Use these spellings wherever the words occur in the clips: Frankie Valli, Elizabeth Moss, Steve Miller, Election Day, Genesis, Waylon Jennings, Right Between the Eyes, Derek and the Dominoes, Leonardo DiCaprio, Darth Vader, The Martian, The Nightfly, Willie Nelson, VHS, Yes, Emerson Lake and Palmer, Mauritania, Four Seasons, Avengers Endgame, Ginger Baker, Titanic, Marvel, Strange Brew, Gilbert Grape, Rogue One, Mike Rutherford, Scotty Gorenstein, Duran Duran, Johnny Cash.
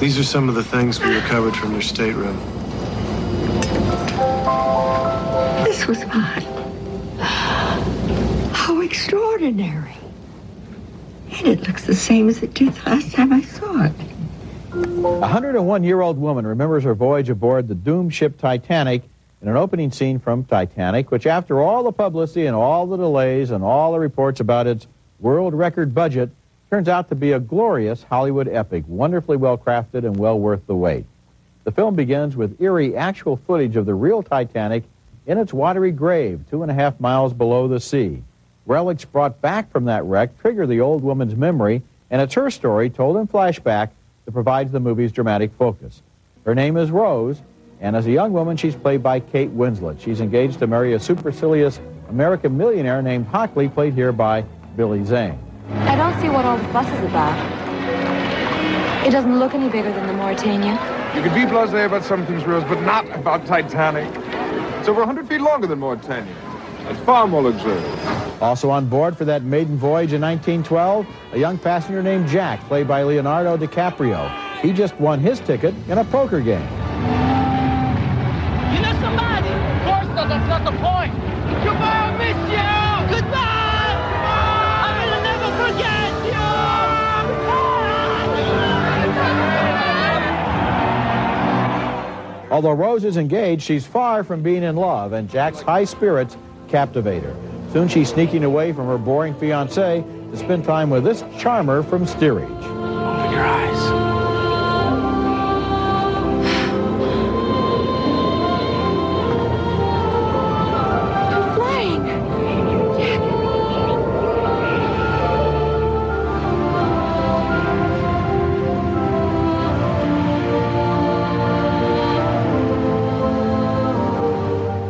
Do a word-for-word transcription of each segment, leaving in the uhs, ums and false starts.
These are some of the things we recovered from your stateroom. This was mine. How extraordinary. And it looks the same as it did the last time I saw it. A one hundred one-year-old woman remembers her voyage aboard the doomed ship Titanic in an opening scene from Titanic, which after all the publicity and all the delays and all the reports about its world record budget, turns out to be a glorious Hollywood epic, wonderfully well-crafted and well worth the wait. The film begins with eerie actual footage of the real Titanic in its watery grave, two and a half miles below the sea. Relics brought back from that wreck trigger the old woman's memory, and it's her story told in flashback that provides the movie's dramatic focus. Her name is Rose, and as a young woman, she's played by Kate Winslet. She's engaged to marry a supercilious American millionaire named Hockley, played here by Billy Zane. I don't see what all the fuss is about. It doesn't look any bigger than the Mauritania. You could be blasé about some things, Rose, but not about Titanic. It's over one hundred feet longer than Mauritania. It's far more luxurious. Also on board for that maiden voyage in nineteen twelve, a young passenger named Jack, played by Leonardo DiCaprio. He just won his ticket in a poker game. You know somebody? Of course not, that's not the point. Goodbye, I miss you! Goodbye! Although Rose is engaged, she's far from being in love, and Jack's high spirits captivate her. Soon she's sneaking away from her boring fiancé to spend time with this charmer from steerage. Open your eyes. I'm flying.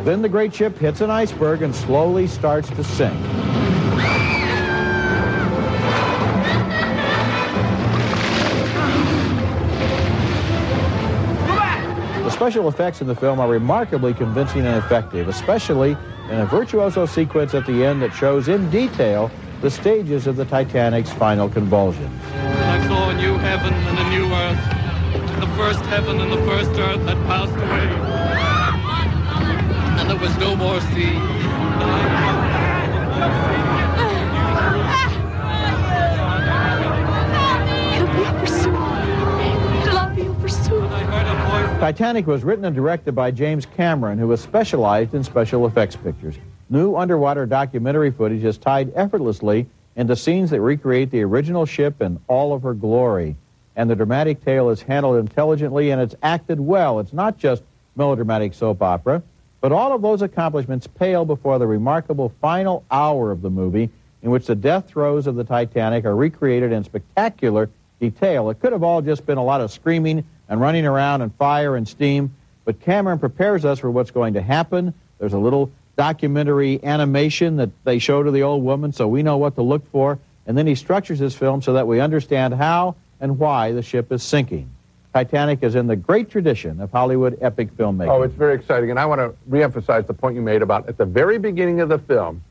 Then the great ship hits an iceberg and slowly starts to sink. The special effects in the film are remarkably convincing and effective, especially in a virtuoso sequence at the end that shows in detail the stages of the Titanic's final convulsions. I saw a new heaven and a new earth, the first heaven and the first earth had passed away. And there was no more sea. Titanic was written and directed by James Cameron, who was specialized in special effects pictures. New underwater documentary footage is tied effortlessly into scenes that recreate the original ship in all of her glory. And the dramatic tale is handled intelligently and it's acted well. It's not just melodramatic soap opera. But all of those accomplishments pale before the remarkable final hour of the movie, in which the death throes of the Titanic are recreated in spectacular detail. It could have all just been a lot of screaming and running around and fire and steam, but Cameron prepares us for what's going to happen. There's a little documentary animation that they show to the old woman so we know what to look for, and then he structures his film so that we understand how and why the ship is sinking. Titanic is in the great tradition of Hollywood epic filmmaking. Oh, it's very exciting, and I want to reemphasize the point you made about at the very beginning of the film,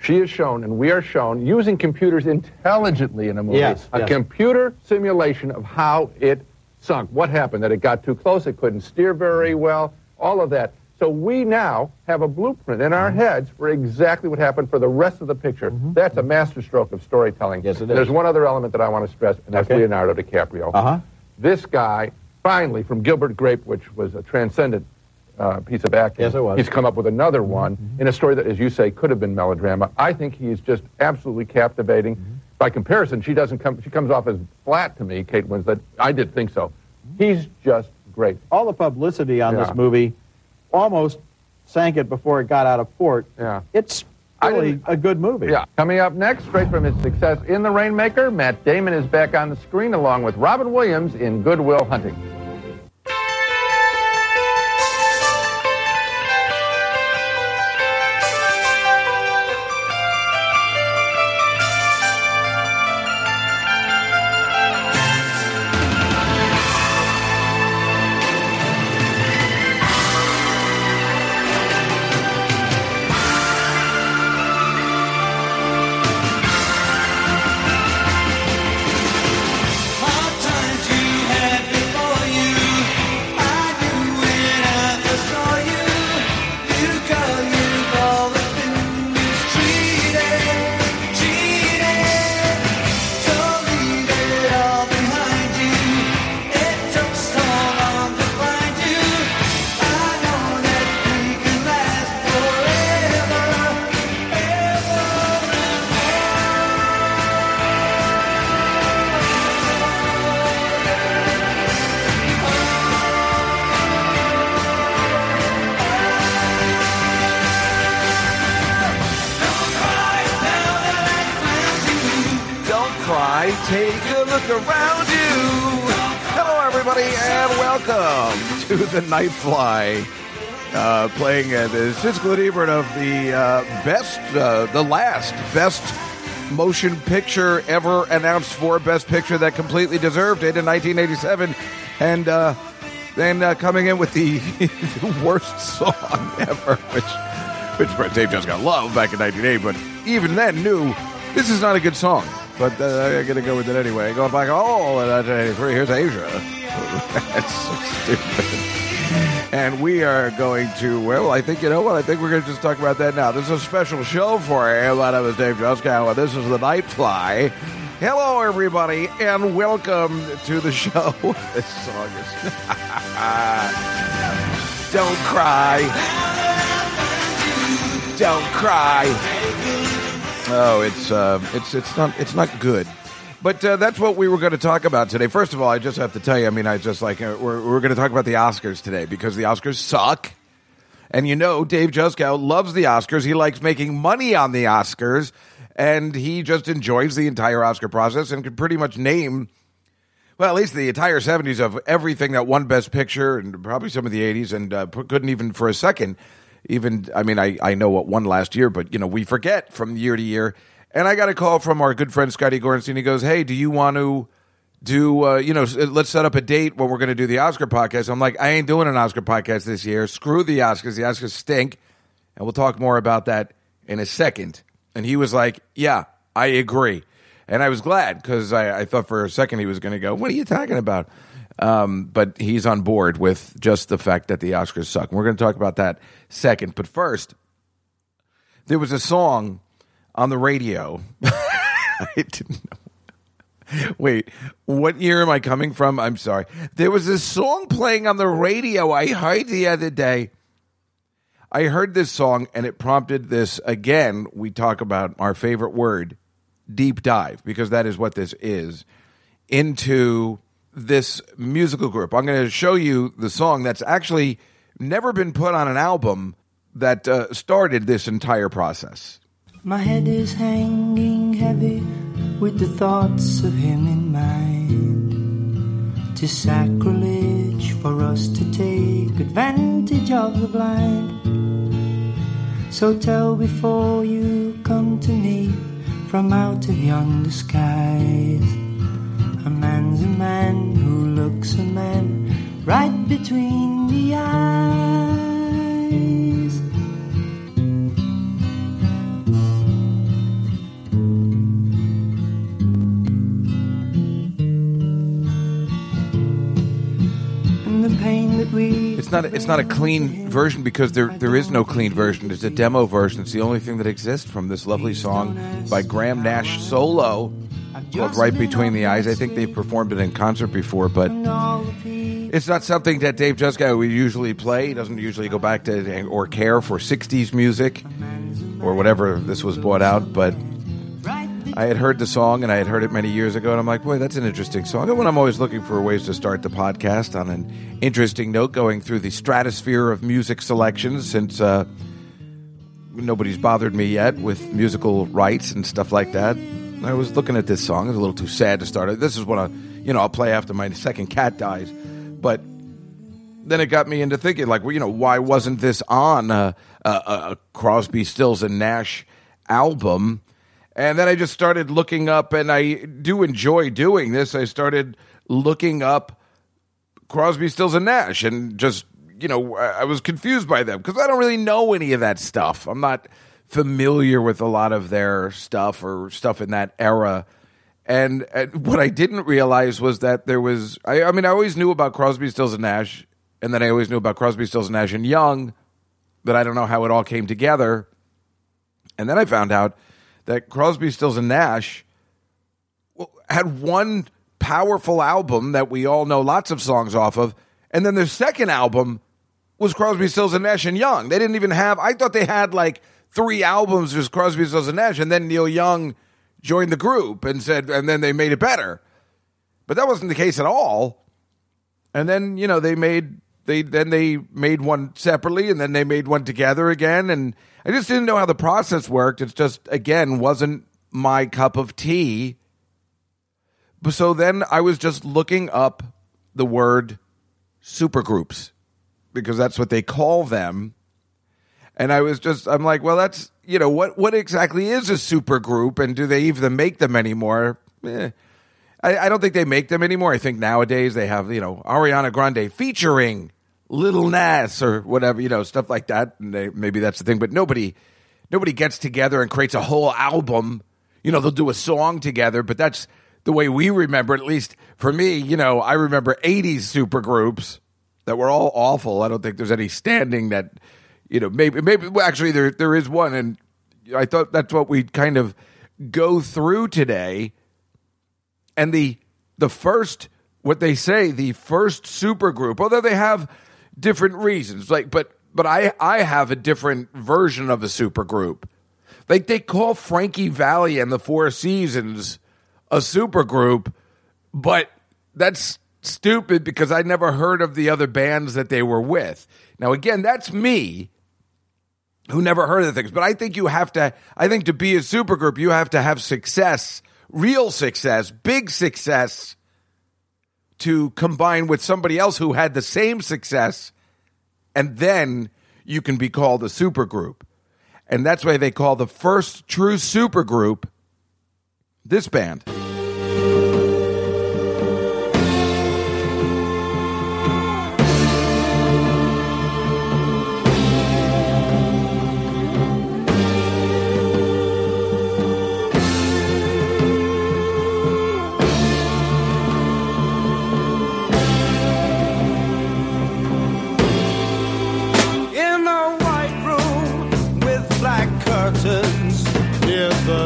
she is shown, and we are shown, using computers intelligently in a movie, yes, a yes. computer simulation of how it sunk, what happened, that it got too close, it couldn't steer very well, all of that. So we now have a blueprint in our heads for exactly what happened for the rest of the picture. Mm-hmm. That's a masterstroke of storytelling. Yes, it is. And there's one other element that I want to stress, and that's okay. Leonardo DiCaprio. Uh-huh. This guy, finally, from Gilbert Grape, which was a transcendent uh, piece of acting, yes, it was. He's come up with another one mm-hmm. in a story that, as you say, could have been melodrama. I think he is just absolutely captivating. Mm-hmm. By comparison, she doesn't come. She comes off as flat to me, Kate Winslet. I did think so. Mm-hmm. He's just great. All the publicity on yeah. this movie almost sank it before it got out of port. Yeah. It's really a good movie. Yeah. Coming up next, straight from his success in The Rainmaker, Matt Damon is back on the screen along with Robin Williams in Good Will Hunting. The Nightfly, uh, playing uh, the Siskel and Ebert of the uh, best, uh, the last best motion picture ever announced for Best Picture that completely deserved it in nineteen eighty-seven, and then uh, uh, coming in with the, the worst song ever, which which Dave Jaskow loved back in nineteen eighty, but even then knew this is not a good song. But uh, I'm going to go with it anyway. Going back, oh, in nineteen eighty-three, here's Asia. That's so stupid. And we are going to, well, I think, you know what, I think we're going to just talk about that now. This is a special show for you. My name is Dave Jaskow, and this is The Nightfly. Hello, everybody, and welcome to the show. This song is... Don't cry. Don't cry. Oh, it's, uh, it's, it's not, it's not good. But uh, that's what we were going to talk about today. First of all, I just have to tell you, I mean, I just like, uh, we're, we're going to talk about the Oscars today because the Oscars suck. And you know, Dave Jaskow loves the Oscars. He likes making money on the Oscars. And he just enjoys the entire Oscar process and could pretty much name, well, at least the entire seventies of everything that won Best Picture and probably some of the eighties, and uh, couldn't even for a second, even, I mean, I, I know what won last year, but, you know, we forget from year to year. And I got a call from our good friend Scotty Gorenstein. He goes, hey, do you want to do, uh, you know, let's set up a date when we're going to do the Oscar podcast. I'm like, I ain't doing an Oscar podcast this year. Screw the Oscars. The Oscars stink. And we'll talk more about that in a second. And he was like, yeah, I agree. And I was glad because I, I thought for a second he was going to go, what are you talking about? Um, but he's on board with just the fact that the Oscars suck. And we're going to talk about that second. But first, there was a song on the radio. I didn't know. Wait, what year am I coming from? I'm sorry. There was this song playing on the radio I heard the other day. I heard this song, and it prompted this. Again, we talk about our favorite word, deep dive, because that is what this is, into this musical group. I'm going to show you the song that's actually never been put on an album that uh, started this entire process. My head is hanging heavy with the thoughts of him in mind. 'Tis sacrilege for us to take advantage of the blind. So tell before you come to me from out of yonder skies. A man's a man who looks a man right between the eyes. It's not. A, it's not a clean version because there there is no clean version. It's a demo version. It's the only thing that exists from this lovely song by Graham Nash solo called "Right Between the Eyes." I think they performed it in concert before, but it's not something that Dave Jaskow would usually play. He doesn't usually go back to or care for sixties music or whatever this was bought out, but. I had heard the song, and I had heard it many years ago, and I'm like, boy, that's an interesting song. And when I'm always looking for ways to start the podcast on an interesting note, going through the stratosphere of music selections since, uh, nobody's bothered me yet with musical rights and stuff like that. I was looking at this song. It was a little too sad to start it. This is what I, you know, I'll play after my second cat dies. But then it got me into thinking, like, well, you know, why wasn't this on a, a, a Crosby, Stills, and Nash album? And then I just started looking up, and I do enjoy doing this. I started looking up Crosby, Stills, and Nash, and just, you know, I was confused by them because I don't really know any of that stuff. I'm not familiar with a lot of their stuff or stuff in that era. And, and what I didn't realize was that there was, I, I mean, I always knew about Crosby, Stills, and Nash, and then I always knew about Crosby, Stills, and Nash and Young, but I don't know how it all came together. And then I found out that Crosby, Stills, and Nash had one powerful album that we all know lots of songs off of, and then their second album was Crosby, Stills, and Nash and Young. They didn't even have, I thought they had like three albums with Crosby, Stills, and Nash, and then Neil Young joined the group and said, and then they made it better. But that wasn't the case at all. And then, you know, they made, they then they made one separately, and then they made one together again, and I just didn't know how the process worked. It's just, again, wasn't my cup of tea. So then I was just looking up the word supergroups because that's what they call them. And I was just, I'm like, well, that's, you know, what, what exactly is a supergroup, and do they even make them anymore? Eh. I, I don't think they make them anymore. I think nowadays they have, you know, Ariana Grande featuring Little Nas or whatever, you know, stuff like that. And they, maybe that's the thing, but nobody nobody gets together and creates a whole album. You know, they'll do a song together, but that's the way we remember, at least for me. You know, I remember eighties supergroups that were all awful. I don't think there's any standing that, you know, maybe, maybe well, actually there there is one, and I thought that's what we'd kind of go through today. And the the first, what they say, the first supergroup, although they have different reasons, like, but but I, I have a different version of a supergroup. Like, they call Frankie Valli and the Four Seasons a supergroup, but that's stupid because I never heard of the other bands that they were with. Now, again, that's me who never heard of things, but I think you have to, I think to be a supergroup, you have to have success, real success, big success, to combine with somebody else who had the same success, and then you can be called a supergroup. And that's why they call the first true supergroup this band.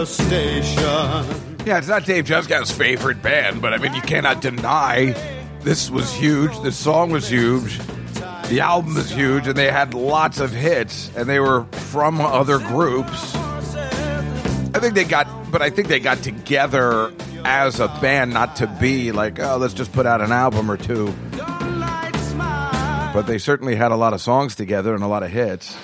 Station. Yeah, it's not Dave Jaskow's favorite band, but I mean, you cannot deny this was huge. The song was huge. The album was huge, and they had lots of hits, and they were from other groups. I think they got, but I think they got together as a band, not to be like, oh, let's just put out an album or two. But they certainly had a lot of songs together and a lot of hits.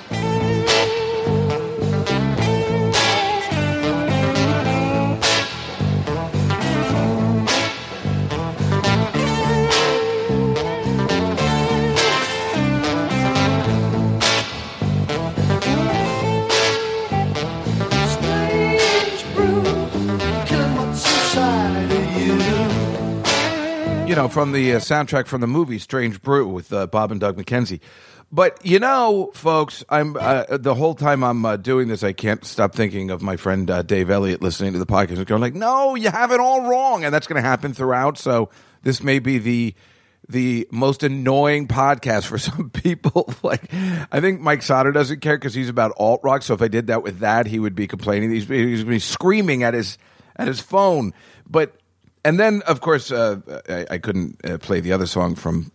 Know, from the uh, soundtrack from the movie Strange Brew with uh, Bob and Doug McKenzie. But, you know, folks, I'm uh, the whole time I'm uh, doing this, I can't stop thinking of my friend uh, Dave Elliott listening to the podcast and going like, no, you have it all wrong. And that's going to happen throughout. So this may be the the most annoying podcast for some people. Like, I think Mike Sauter doesn't care because he's about alt-rock. So if I did that with that, he would be complaining. He's, he's going to be screaming at his, at his phone. But... And then, of course, uh, I, I couldn't uh, play the other song from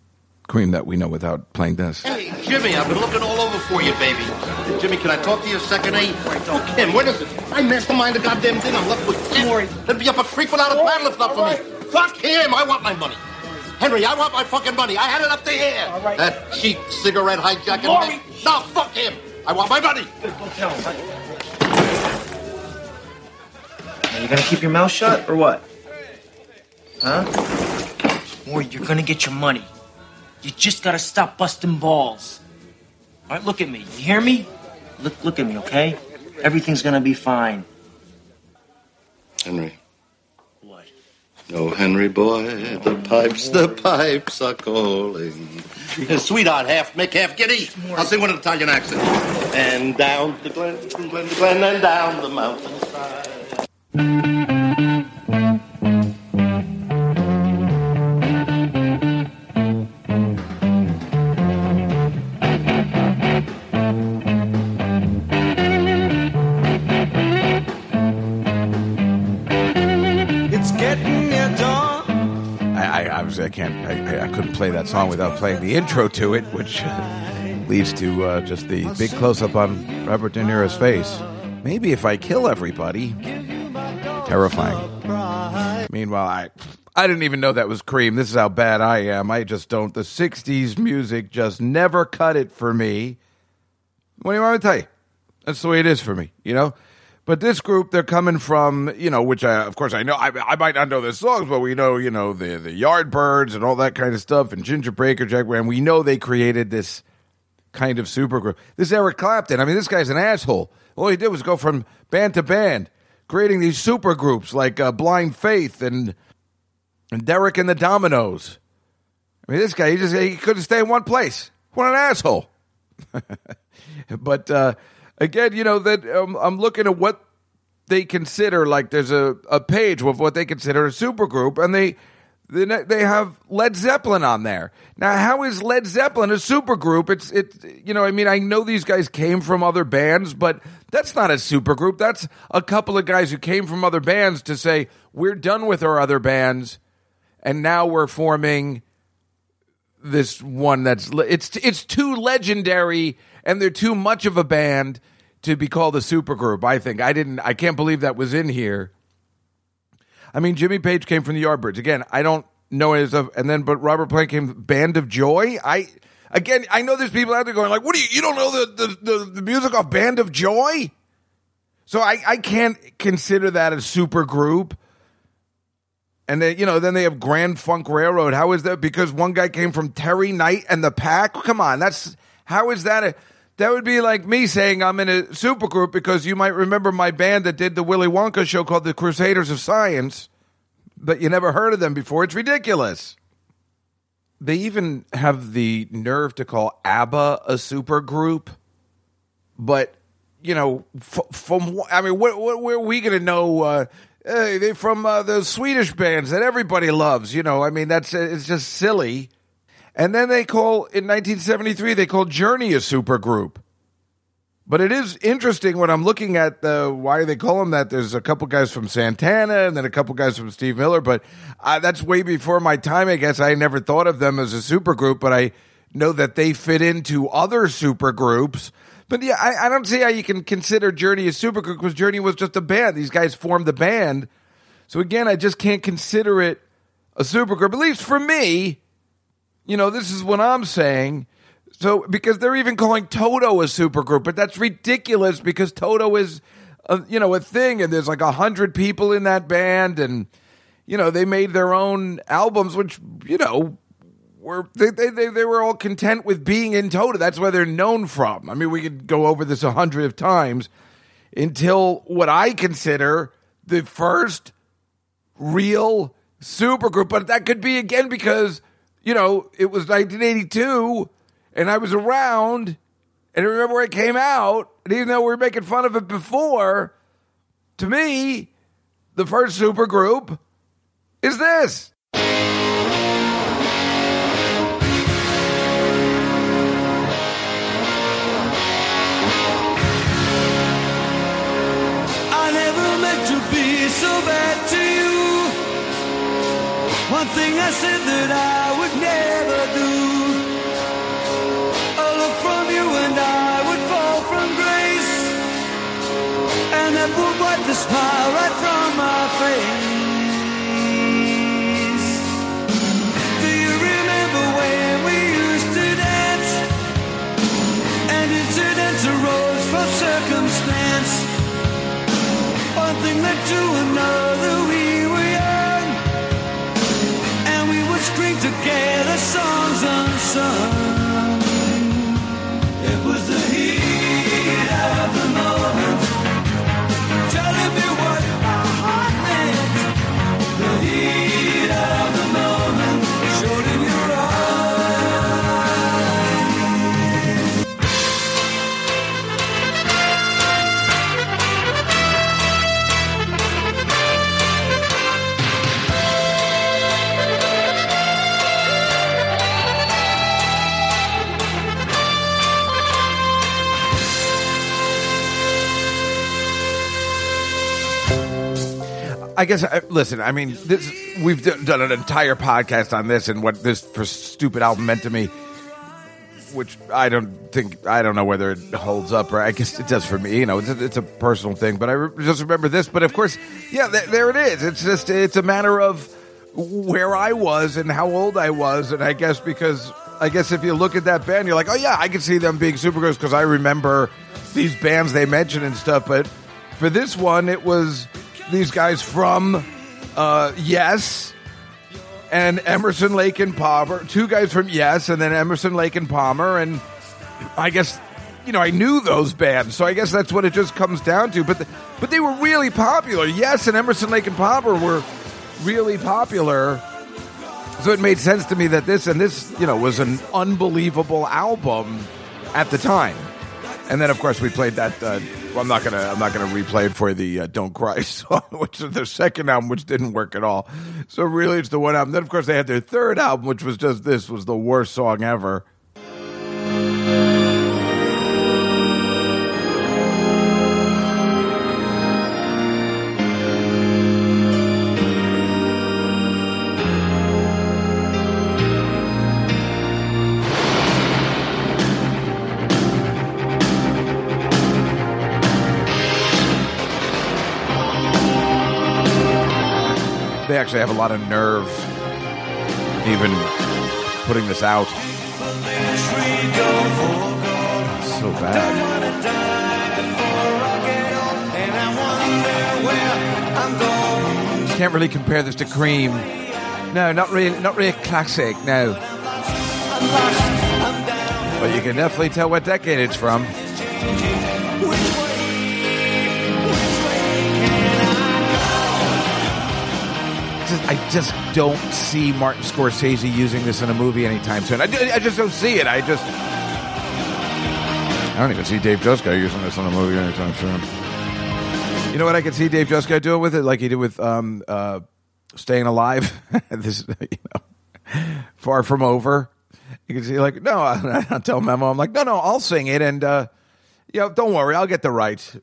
Cream that we know without playing this. Hey, Jimmy, I've been looking all over for you, baby. Jimmy, can I talk to you a second? Hey, look, Kim, what is it? I masterminded the goddamn thing. I'm left with Henry. He'd be up a creek without a paddle if not for right. me. Fuck him. I want my money. Henry, I want my fucking money. I had it up to here. All right. That cheap cigarette hijacking. Maury. No, fuck him. I want my money. Don't tell him. Are you gonna keep your mouth shut or what? Huh? Or you're gonna get your money. You just gotta stop busting balls. All right, look at me. You hear me? Look, look at me, okay? Everything's gonna be fine. Henry. What? Oh, Henry boy, the pipes, the pipes are calling. Sweetheart, half Mick, half Guinea. I'll sing one in Italian accent. And down the glen, the glen, the glen, and down the mountainside. I can't. I, I couldn't play that song without playing the intro to it, which leads to uh, just the big close-up on Robert De Niro's face. Maybe if I kill everybody, terrifying. Meanwhile, I I didn't even know that was Cream. This is how bad I am. I just don't. The sixties music just never cut it for me. What do you want me to tell you? That's the way it is for me, you know. But this group, they're coming from, you know, which, I, of course, I know. I, I might not know their songs, but we know, you know, the, the Yardbirds and all that kind of stuff, and Ginger Baker, Jack, and we know they created this kind of supergroup. This is Eric Clapton. I mean, this guy's an asshole. All he did was go from band to band, creating these supergroups like uh, Blind Faith and and Derek and the Dominoes. I mean, this guy, he just he couldn't stay in one place. What an asshole. But, uh... Again, you know, that um, I'm looking at what they consider, like there's a, a page with what they consider a supergroup, and they, they they have Led Zeppelin on there. Now, how is Led Zeppelin a supergroup? It's, it, you know, I mean, I know these guys came from other bands, but that's not a supergroup. That's a couple of guys who came from other bands to say, we're done with our other bands, and now we're forming this one that's, it's it's too legendary, and they're too much of a band to be called a supergroup, I think. I didn't. I can't believe that was in here. I mean, Jimmy Page came from the Yardbirds. Again, I don't know his stuff. And then, but Robert Plant came from Band of Joy. I again, I know there's people out there going like, "What do you? You don't know the the, the, the music of Band of Joy?" So I, I can't consider that a supergroup. And then, you know, then they have Grand Funk Railroad. How is that? Because one guy came from Terry Knight and the Pack. Come on, that's. How is that? A, that would be like me saying I'm in a supergroup because you might remember my band that did the Willy Wonka show called The Crusaders of Science, but you never heard of them before. It's ridiculous. They even have the nerve to call ABBA a supergroup, but, you know, f- from I mean, wh- wh- where are we going to know? Uh, hey, they're from uh, those Swedish bands that everybody loves. You know, I mean, that's it's just silly. And then they call, in nineteen seventy-three, they called Journey a supergroup. But it is interesting when I'm looking at the, why they call them that. There's a couple guys from Santana and then a couple guys from Steve Miller. But I, that's way before my time, I guess. I never thought of them as a supergroup, but I know that they fit into other supergroups. But yeah, I, I don't see how you can consider Journey a supergroup because Journey was just a band. These guys formed the band. So again, I just can't consider it a supergroup, at least for me. You know, this is what I'm saying. So, because they're even calling Toto a supergroup, but that's ridiculous because Toto is, a, you know, a thing, and there's like a hundred people in that band, and you know they made their own albums, which you know were they they they, they were all content with being in Toto. That's where they're known from. I mean, we could go over this a hundred of times until what I consider the first real supergroup, but that could be again because. You know, it was nineteen eighty-two, and I was around, and I remember it came out, and even though we were making fun of it before, to me, the first supergroup is this. I never meant to be so bad to you. One thing I said that I never do. A look from you and I would fall from grace, and that would wipe the smile right from my face. Do you remember when we used to dance and incidents arose? sun. It was the heat of the moment, telling me what my heart meant. The heat of the moment showed in your I guess, listen, I mean, this we've done an entire podcast on this and what this stupid album meant to me, which I don't think, I don't know whether it holds up, or I guess it does for me, you know, it's a, it's a personal thing, but I re- just remember this, but of course, yeah, th- there it is, it's just, it's a matter of where I was and how old I was, and I guess because, I guess if you look at that band, you're like, oh yeah, I can see them being supergirls, because I remember these bands they mentioned and stuff, but for this one, it was... these guys from uh, Yes and Emerson Lake and Palmer, two guys from Yes and then Emerson Lake and Palmer, and I guess, you know, I knew those bands, so I guess that's what it just comes down to, but the, but they were really popular. Yes and Emerson Lake and Palmer were really popular, so it made sense to me that this, and this, you know, was an unbelievable album at the time. And then, of course, we played that. Uh, well, I'm not gonna. I'm not gonna replay it for the uh, "Don't Cry" song, which is their second album, which didn't work at all. So really, it's the one album. Then, of course, they had their third album, which was just this was the worst song ever. They actually have a lot of nerve even putting this out. It's so bad. Can't really compare this to Cream. No, not really, not really a classic, no. But you can definitely tell what decade it's from. I just don't see Martin Scorsese using this in a movie anytime soon. I, I just don't see it. I just... I don't even see Dave Jaskow using this in a movie anytime soon. You know what I could see Dave Jaskow doing with it? Like he did with um, uh, Staying Alive. This, you know, Far From Over. You can see like, no, I, I tell Memo, I'm like, no, no, I'll sing it. And, uh, you know, don't worry, I'll get the rights.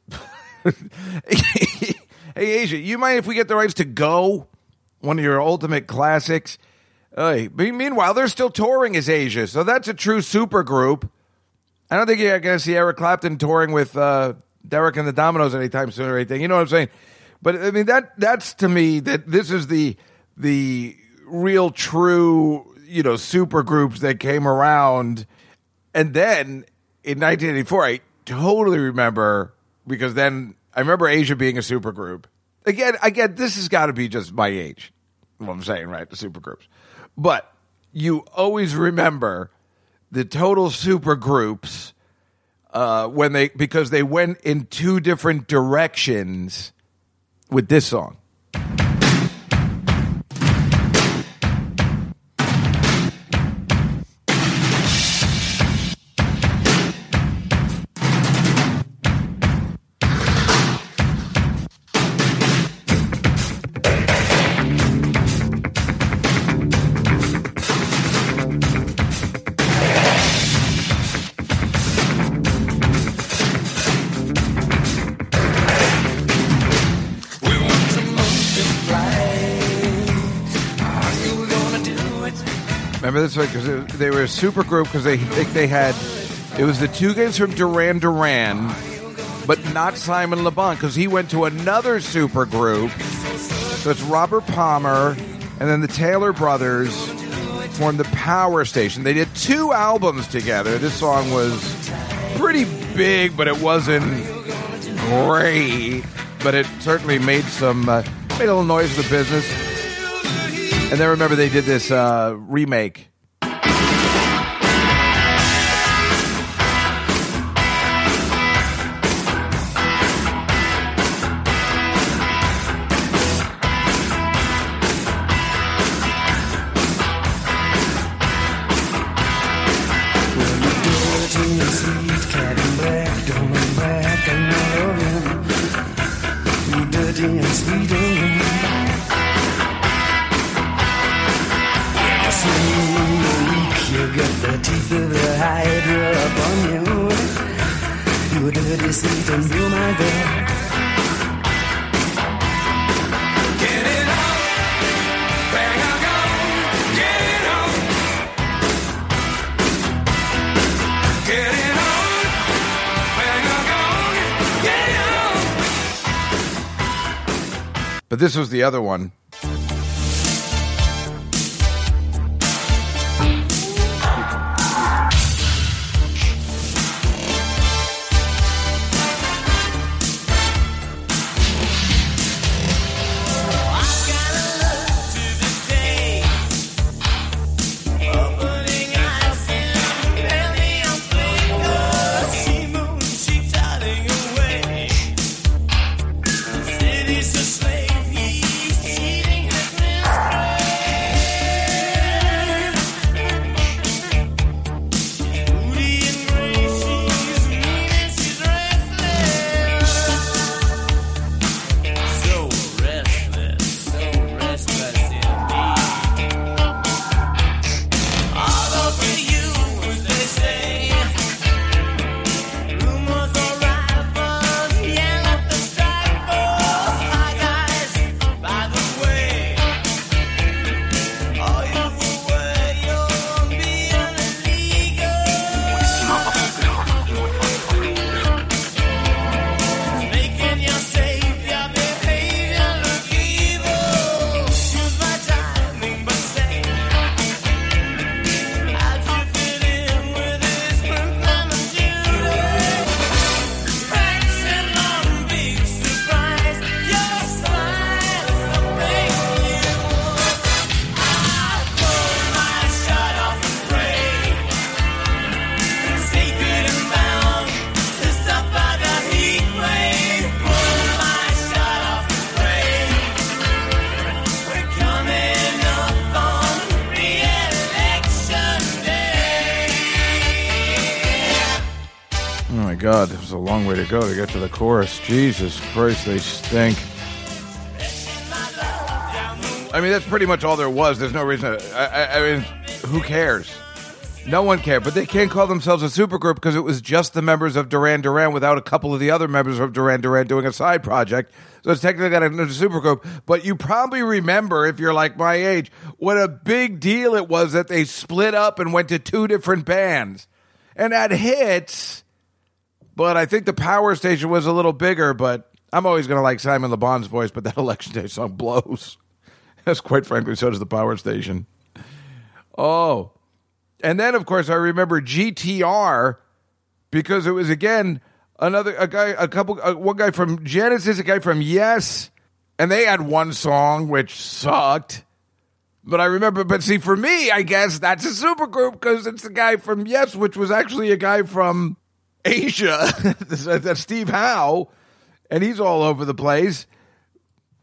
Hey, Asia, you mind if we get the rights to Go? One of your ultimate classics. Uh, meanwhile, they're still touring as Asia, so that's a true supergroup. I don't think you're going to see Eric Clapton touring with uh, Derek and the Dominoes anytime soon or anything. You know what I'm saying? But I mean that that's to me that this is the the real true, you know, supergroups that came around. And then in nineteen eighty-four, I totally remember because then I remember Asia being a supergroup. Again, again, this has got to be just my age, what I'm saying, right? The supergroups. But you always remember the total supergroups uh, when they because they went in two different directions with this song. Remember this one because they were a super group because they think they had it was the two guys from Duran Duran, but not Simon Le Bon because he went to another super group. So it's Robert Palmer and then the Taylor brothers formed the Power Station. They did two albums together. This song was pretty big, but it wasn't great. But it certainly made some uh, made a little noise in the business. And then remember they did this uh, remake. But this was the other one. God, it was a long way to go to get to the chorus. Jesus Christ, they stink. I mean, that's pretty much all there was. There's no reason. To, I, I, I mean, who cares? No one cared. But they can't call themselves a supergroup because it was just the members of Duran Duran without a couple of the other members of Duran Duran doing a side project. So it's technically not a supergroup. But you probably remember, if you're like my age, what a big deal it was that they split up and went to two different bands. And that hits... But I think the Power Station was a little bigger, but I'm always going to like Simon Le Bon's voice, but that Election Day song blows. That's quite frankly, so does the Power Station. Oh. And then, of course, I remember G T R because it was, again, another a guy, a couple, a, one guy from Genesis, a guy from Yes, and they had one song which sucked. But I remember, but see, for me, I guess that's a supergroup because it's the guy from Yes, which was actually a guy from... Asia, that's Steve Howe, and he's all over the place.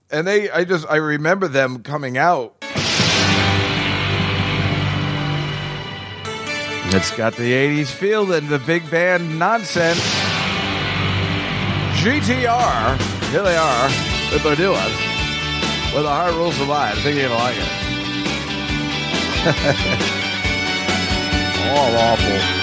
And they, I just, I remember them coming out. It's got the eighties feel and the big band nonsense. G T R, here they are with their new one. With the hard rules of life. I think you're gonna like it. All awful.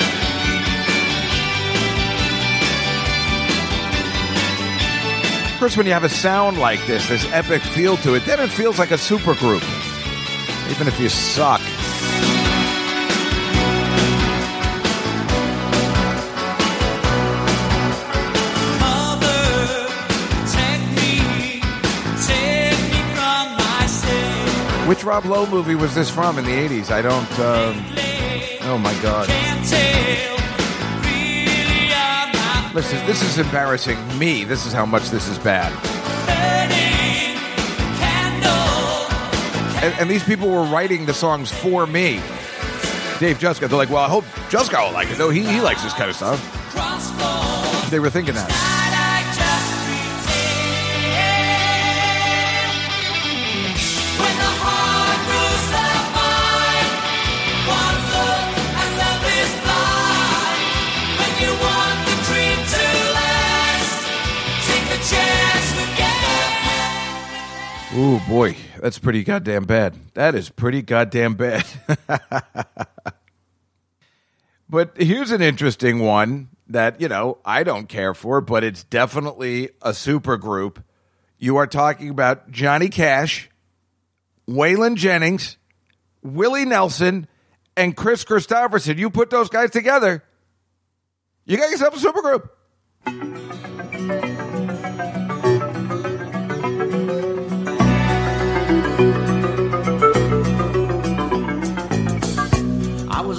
First, when you have a sound like this, this epic feel to it, then it feels like a supergroup, even if you suck. Which Rob Lowe movie was this from in the eighties? I don't... Um, oh, my God. Listen, this is embarrassing me. This is how much this is bad. And, and these people were writing the songs for me. Dave Jaskow. They're like, well, I hope Jaskow will like it. No, he, he likes this kind of stuff. They were thinking that. Ooh, boy, that's pretty goddamn bad. That is pretty goddamn bad. But here's an interesting one that, you know, I don't care for, but it's definitely a supergroup. You are talking about Johnny Cash, Waylon Jennings, Willie Nelson, and Chris Christopherson. You put those guys together, you got yourself a supergroup. I was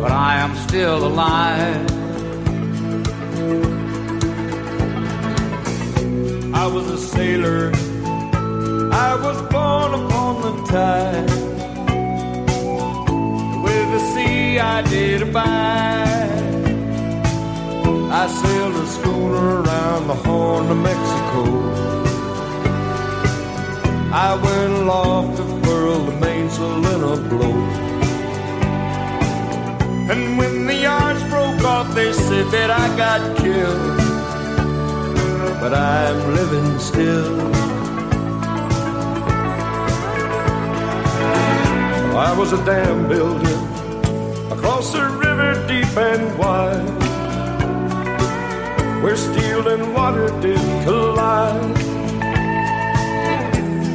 but I am still alive. I was a sailor, I was born upon the tide. The sea I did abide. I sailed a schooner around the Horn of Mexico. I went aloft to furl the mainsail in a blow. And when the yards broke off, they said that I got killed. But I'm living still. I was a dam builder across the river deep and wide, where steel and water did collide.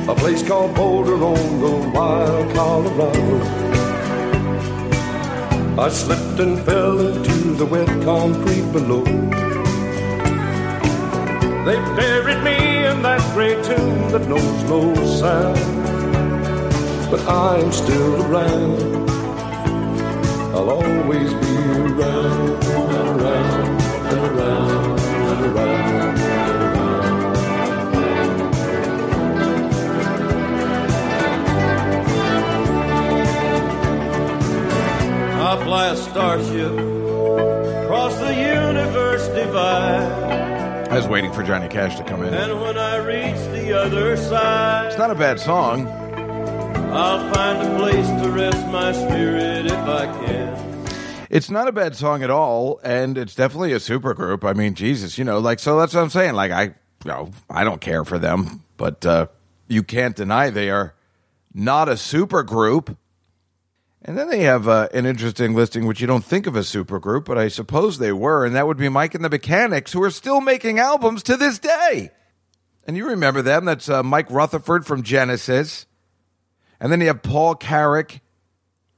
A place called Boulder on the wild Colorado. I slipped and fell into the wet concrete below. They buried me in that great tomb that knows no sound, but I'm still around. I'll always be around, and around, and around, and around, and around. I fly a starship across the universe divide. I was waiting for Johnny Cash to come in. And when I reach the other side, it's not a bad song. I'll find a place to rest my spirit if I can. It's not a bad song at all, and it's definitely a supergroup. I mean, Jesus, you know, like, so that's what I'm saying. Like, I, you know, I don't care for them, but uh, you can't deny they are not a supergroup. And then they have uh, an interesting listing, which you don't think of as supergroup, but I suppose they were, and that would be Mike and the Mechanics, who are still making albums to this day. And you remember them. That's uh, Mike Rutherford from Genesis. And then you have Paul Carrick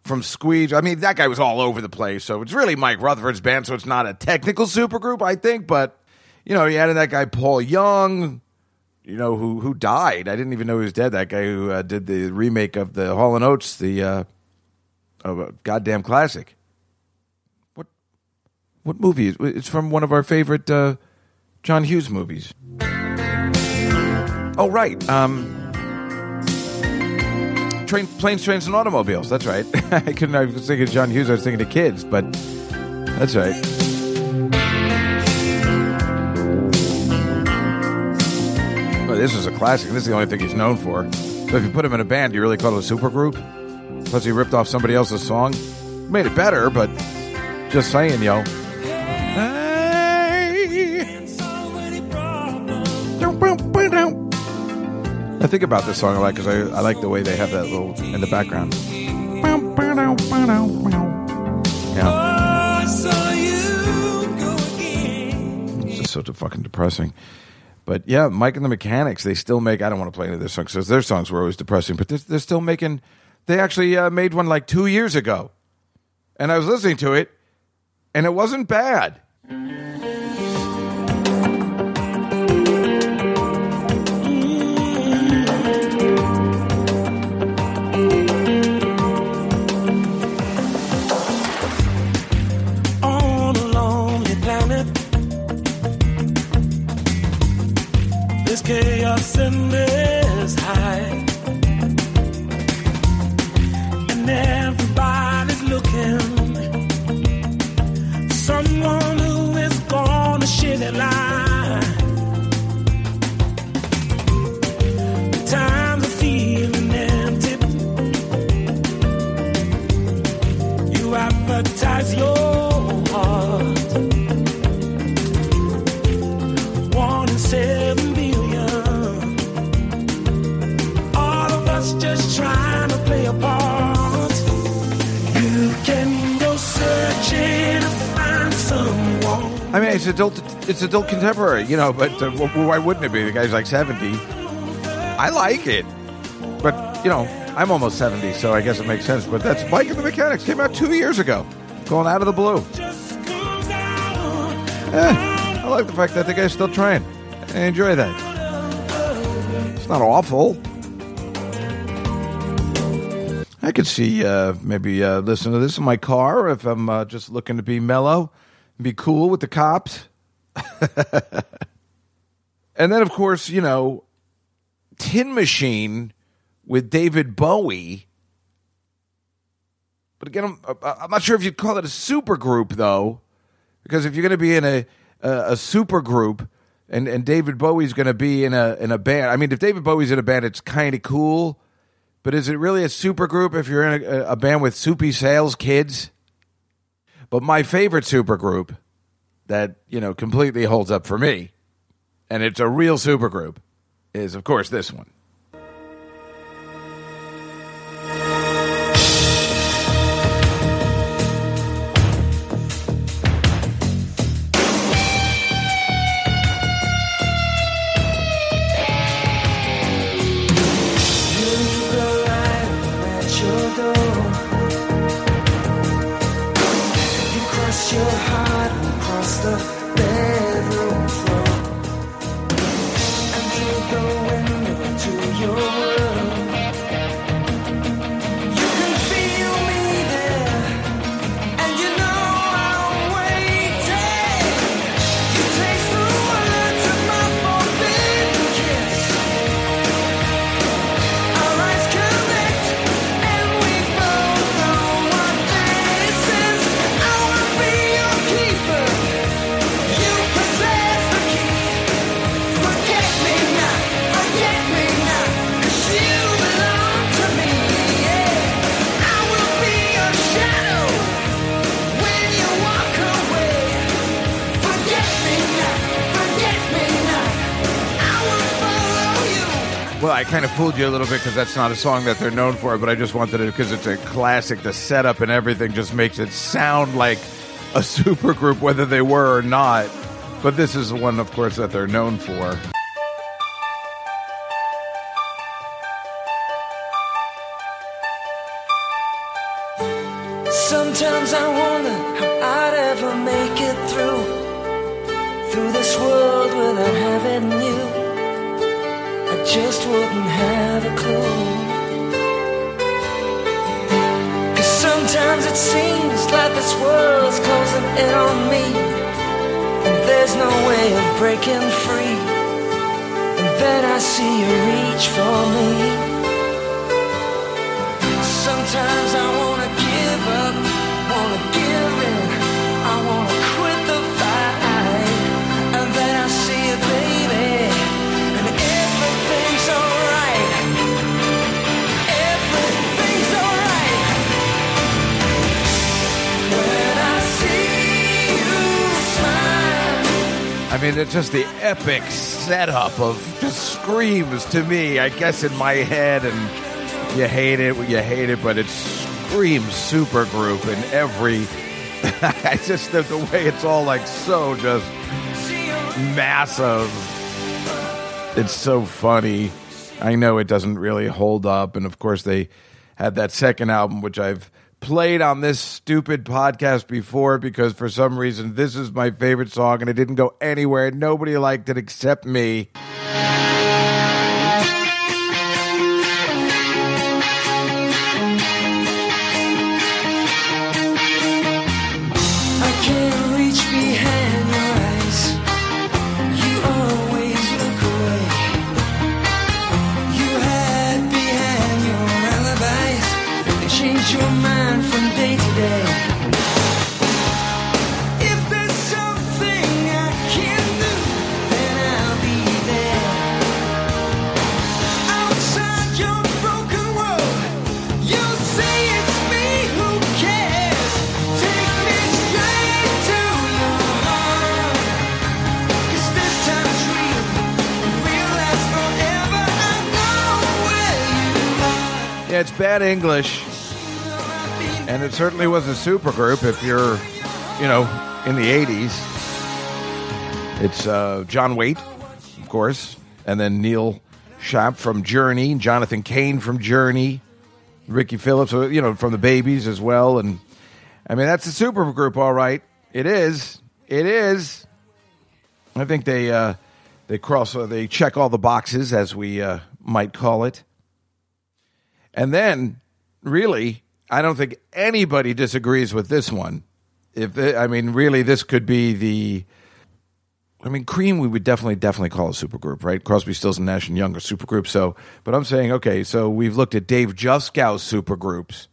from Squeege. I mean, that guy was all over the place. So it's really Mike Rutherford's band, so it's not a technical supergroup, I think. But, you know, you added that guy Paul Young, you know, who who died. I didn't even know he was dead. That guy who uh, did the remake of the Hall and Oates, the uh, of a goddamn classic. What what movie is it? It's from one of our favorite uh, John Hughes movies. Oh, right. Um... Train, planes, Trains, and Automobiles. That's right. I couldn't. I was thinking of John Hughes. I was thinking of Kids, but that's right. Well, this is a classic. This is the only thing he's known for. So if you put him in a band, you really call it a supergroup? Plus, he ripped off somebody else's song. Made it better, but just saying, yo. Hey. I think about this song a lot because I, I like the way they have that little in the background. Yeah. It's just so fucking depressing. But yeah, Mike and the Mechanics, they still make, I don't want to play any of their songs because their songs were always depressing, but they're, they're still making, they actually uh, made one like two years ago. And I was listening to it, and it wasn't bad. Chaos in this high. apart. You can go searching to find someone. I mean, it's adult, it's adult contemporary, you know, but uh, why wouldn't it be? The guy's like seventy. I like it. But, you know, I'm almost seventy, so I guess it makes sense. But that's Mike and the Mechanics. Came out two years ago. Going out of the blue. Eh, I like the fact that the guy's still trying. I enjoy that. It's not awful. I could see uh, maybe uh, listen to this in my car if I'm uh, just looking to be mellow and be cool with the cops. And then, of course, you know, Tin Machine with David Bowie. But again, I'm, I'm not sure if you'd call it a super group, though, because if you're going to be in a, a, a super group and, and David Bowie's going to be in a in a band, I mean, if David Bowie's in a band, it's kind of cool. But is it really a super group if you're in a, a band with soupy sales kids? But my favorite super group that, you know, completely holds up for me, and it's a real super group, is, of course, this one. I kind of fooled you a little bit because that's not a song that they're known for, but I just wanted to, because it's a classic, the setup and everything just makes it sound like a super group, whether they were or not. But this is the one, of course, that they're known for. Sometimes I wonder how I'd ever make it through, through this world without having you. I just wouldn't have a clue. Cause sometimes it seems like this world's closing in on me, and there's no way of breaking free. And then I see you reach for me. Sometimes I wanna give up, wanna give in, I wanna quit the fight. And then I see you, baby, I mean, it's just the epic setup of just screams to me, I guess, in my head. And you hate it, you hate it, but it screams supergroup in every... I just, the, the way it's all like so just massive. It's so funny. I know it doesn't really hold up. And, of course, they had that second album, which I've played on this stupid podcast before because for some reason this is my favorite song and it didn't go anywhere. Nobody liked it except me. I can't reach behind your eyes. You always look away. You hide behind your alibis and change your mind. If there's something I can do, then I'll be there. bad English, and it certainly was a supergroup if you're, you know, in the eighties. It's uh, John Waite, of course, and then Neil Shop from Journey, Jonathan Cain from Journey, Ricky Phillips, you know, from the Babies as well. And I mean, that's a super group, all right. It is. It is. I think they uh, they cross, uh, they check all the boxes, as we uh, might call it. And then, really, I don't think anybody disagrees with this one. If they, I mean, really, this could be the. I mean, Cream, we would definitely, definitely call a supergroup, right? Crosby, Stills, and Nash and Young are supergroups. So, but I'm saying, okay, so we've looked at Dave Jaskow's supergroups,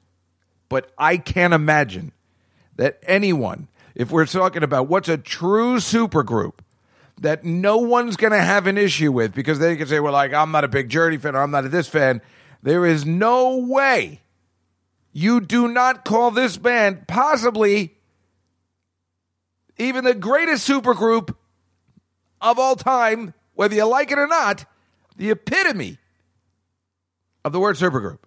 but I can't imagine that anyone, if we're talking about what's a true supergroup, that no one's going to have an issue with, because they can say, well, like, I'm not a big Journey fan, or I'm not a this fan. There is no way you do not call this band possibly even the greatest supergroup of all time, whether you like it or not, the epitome of the word supergroup.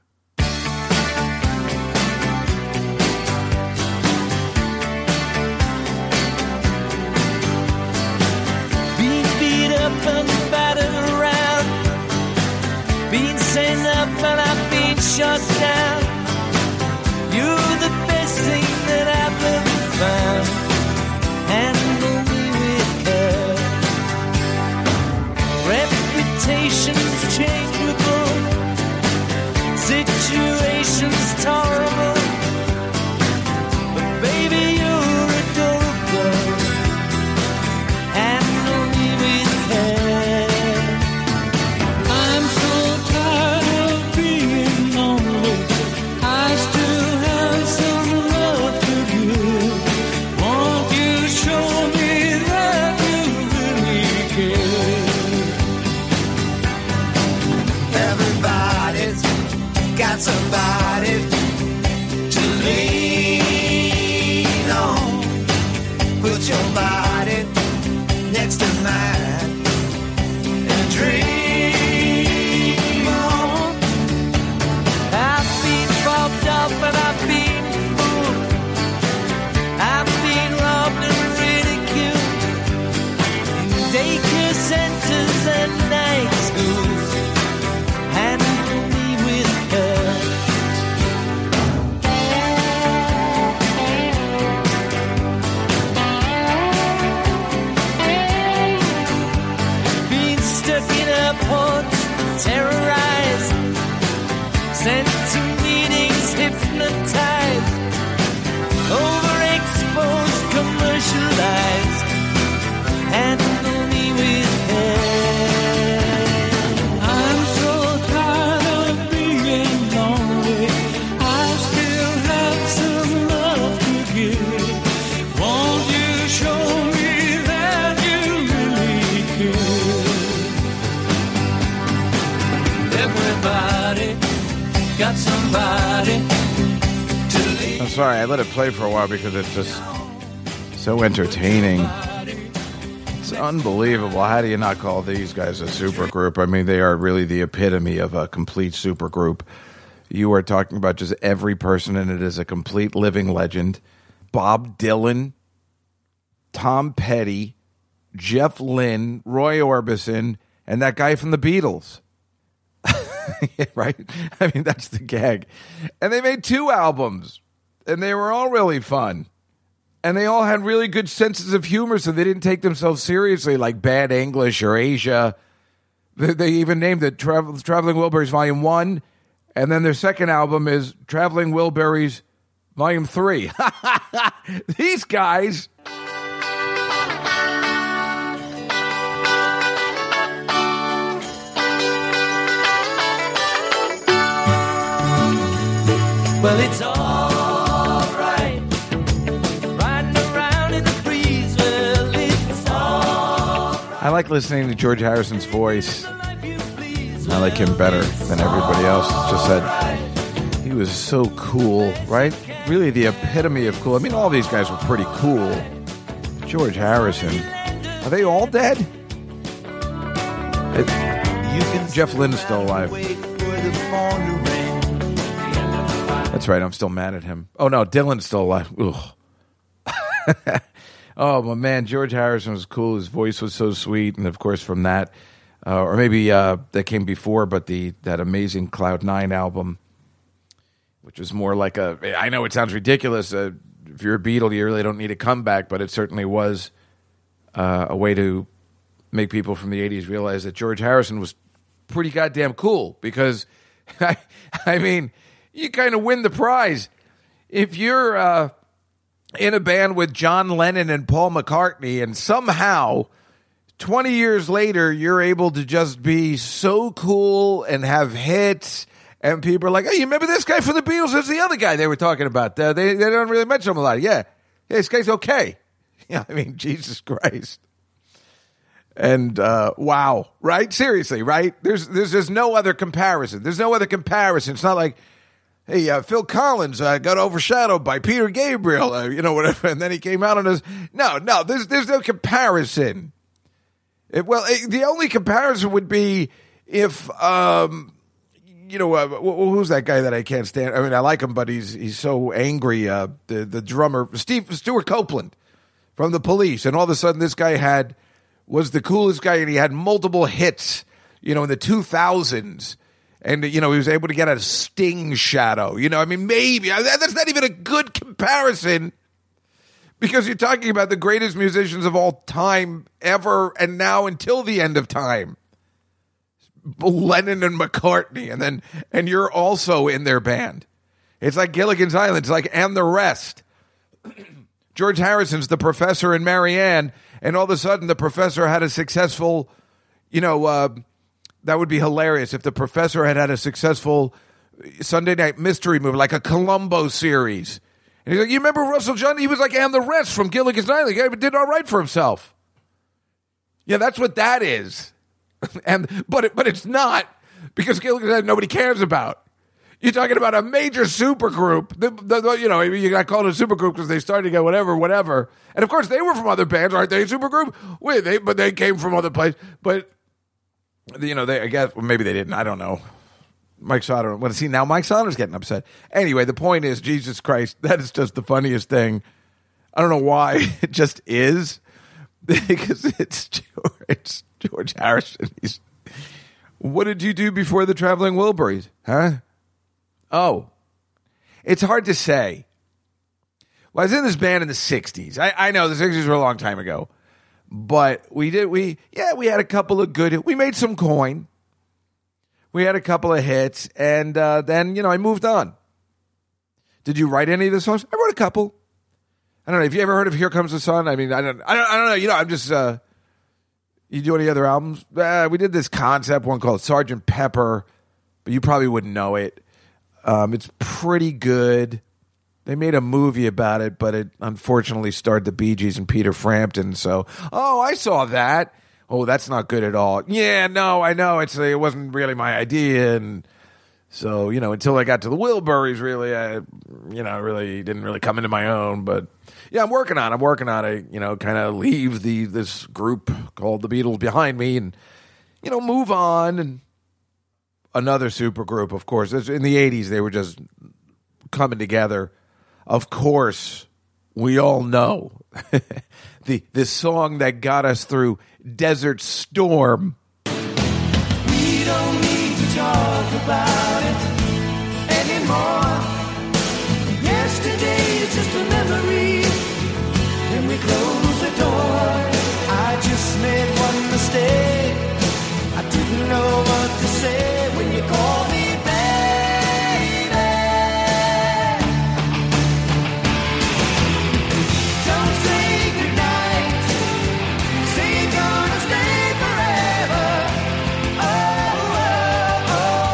Being beat up and battered around, being sent up and I've been shut down. You're the best thing that I've ever found, handle me with care. Reputations changeable, situations terrible, but baby you're adorable, and don't even care. I'm so tired of being lonely, I still have some love to give. Won't you show me that you really care? Everybody's got somebody to lean on. Put your body next to mine and dream on. I've been fucked up and I've been fooled. I've been robbed and ridiculed in daycare centers and night schools. Terrorized, sent to meetings, hypnotized, overexposed, commercialized, handle me with care. I'm so tired of being lonely, I still have some love to give. Won't you show me that you really care? Got somebody to leave. I'm sorry, I let it play for a while because it's just so entertaining. It's unbelievable. How do you not call these guys a supergroup? I mean, they are really the epitome of a complete supergroup. You are talking about just every person, and it is a complete living legend. Bob Dylan, Tom Petty, Jeff Lynne, Roy Orbison, and that guy from the Beatles. Right? I mean, that's the gag. And they made two albums, and they were all really fun. And they all had really good senses of humor, so they didn't take themselves seriously, like Bad English or Asia. They, they even named it Tra- Traveling Wilburys Volume one, and then their second album is Traveling Wilburys Volume three. These guys... Well, it's all right, riding around in the breeze, well, it's all right. I like listening to George Harrison's voice. I like him better than everybody else. Just that he was so cool, right? Really the epitome of cool. I mean, all these guys were pretty cool. George Harrison. Are they all dead? It, Jeff Lynn's still alive. That's right. I'm still mad at him. Oh, no. Dylan's still alive. Ugh. Oh, my man. George Harrison was cool. His voice was so sweet. And, of course, from that, uh, or maybe uh, that came before, but the that amazing Cloud Nine album, which was more like a, I know it sounds ridiculous. Uh, if you're a Beatle, you really don't need a comeback, but it certainly was uh, a way to make people from the eighties realize that George Harrison was pretty goddamn cool because, I, I mean, you kind of win the prize. If you're uh, in a band with John Lennon and Paul McCartney and somehow twenty years later you're able to just be so cool and have hits and people are like, hey, you remember this guy from the Beatles? It's the other guy they were talking about. Uh, they, they don't really mention him a lot. Yeah, this guy's okay. Yeah, I mean, Jesus Christ. And uh, wow, right? Seriously, right? There's, there's there's no other comparison. There's no other comparison. It's not like, hey, uh, Phil Collins uh, got overshadowed by Peter Gabriel, uh, you know, whatever, and then he came out on his. No, no, there's there's no comparison. It, well, it, the only comparison would be if, um, you know, uh, who's that guy that I can't stand? I mean, I like him, but he's he's so angry. Uh, the the drummer, Steve Stuart Copeland, from The Police, and all of a sudden this guy had. was the coolest guy, and he had multiple hits, you know, in the two thousands. And, you know, he was able to get out of Sting shadow. You know, I mean, maybe. That's not even a good comparison because you're talking about the greatest musicians of all time ever and now until the end of time. Lennon and McCartney, and then and you're also in their band. It's like Gilligan's Island. It's like, and the rest. George Harrison's The Professor and Marianne. And all of a sudden, The Professor had a successful, you know, uh, that would be hilarious if The Professor had had a successful Sunday night mystery movie, like a Columbo series. And he's like, you remember Russell John? He was like, and the rest from Gilligan's Island. He did all right for himself. Yeah, that's what that is. and But it, but it's not, because Gilligan's Island nobody cares about. You're talking about a major supergroup. The, the, the, you know, you got called a supergroup because they started to get whatever, whatever. And, of course, they were from other bands. Aren't they a supergroup? Wait, they, but they came from other places. But, you know, they I guess well, maybe they didn't. I don't know. Mike Sauter. Well, see, now Mike Sauter's getting upset. Anyway, the point is, Jesus Christ, that is just the funniest thing. I don't know why. It just is. Because it's George, it's George Harrison. He's, what did you do before the Traveling Wilburys? Huh? Oh, it's hard to say. Well, I was in this band in the sixties. I, I know the sixties were a long time ago, but we did we yeah we had a couple of good. We made some coin. We had a couple of hits, and uh, then you know I moved on. Did you write any of the songs? I wrote a couple. I don't know. Have you ever heard of Here Comes the Sun? I mean, I don't, I don't, I don't know. You know, I'm just. Uh, you do any other albums? Uh, we did this concept one called Sergeant Pepper, but you probably wouldn't know it. Um, it's pretty good. They made a movie about it, but it unfortunately starred the Bee Gees and Peter Frampton. So, oh, I saw that. Oh, that's not good at all. Yeah, no, I know. It's it wasn't really my idea, and so you know, until I got to the Wilburys, really, I, you know, really didn't really come into my own. But yeah, I'm working on. I'm working on a you know, kind of leave the this group called the Beatles behind me, and you know, move on and. Another supergroup, of course. In the eighties, they were just coming together. Of course, we all know the the song that got us through Desert Storm. We don't need to talk about it anymore. Yesterday is just a memory. Then we close the door. I just made one mistake. I didn't know what to say. Call me baby. Don't say goodnight. Say you're gonna stay forever. All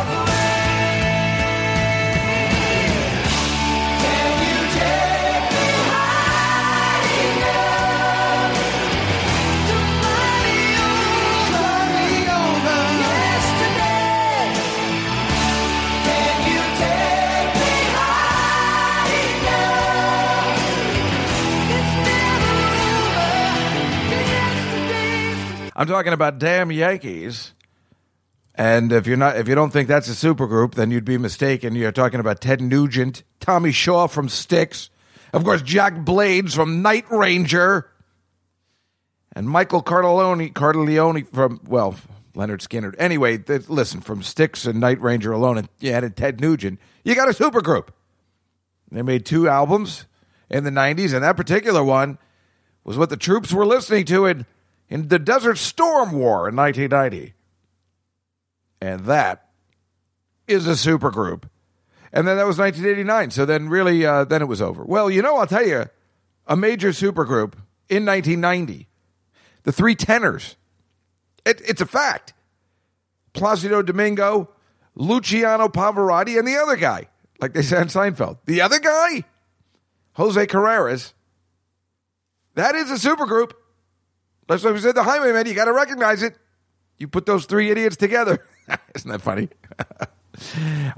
the way. Can you take me high enough to fly over, fly over yesterday? I'm talking about Damn Yankees And if you're not, if you don't think that's a supergroup, then you'd be mistaken. You're talking about Ted Nugent, Tommy Shaw from Styx, of course, Jack Blades from Night Ranger, and Michael Cardellone, Cardellone from, well, Leonard Skinner. Anyway, th- listen, from Styx and Night Ranger alone, and you added Ted Nugent, you got a supergroup. They made two albums in the nineties, and that particular one was what the troops were listening to in, in the Desert Storm War in nineteen ninety. And that is a supergroup. And then that was nineteen eighty-nine. So then really, uh, then it was over. Well, you know, I'll tell you, a major supergroup in nineteen ninety, the Three Tenors. It, it's a fact. Plácido Domingo, Luciano Pavarotti, and the other guy, like they said in Seinfeld. The other guy? Jose Carreras. That is a supergroup. That's what we said, the Highwaymen. You got to recognize it. You put those three idiots together. Isn't that funny?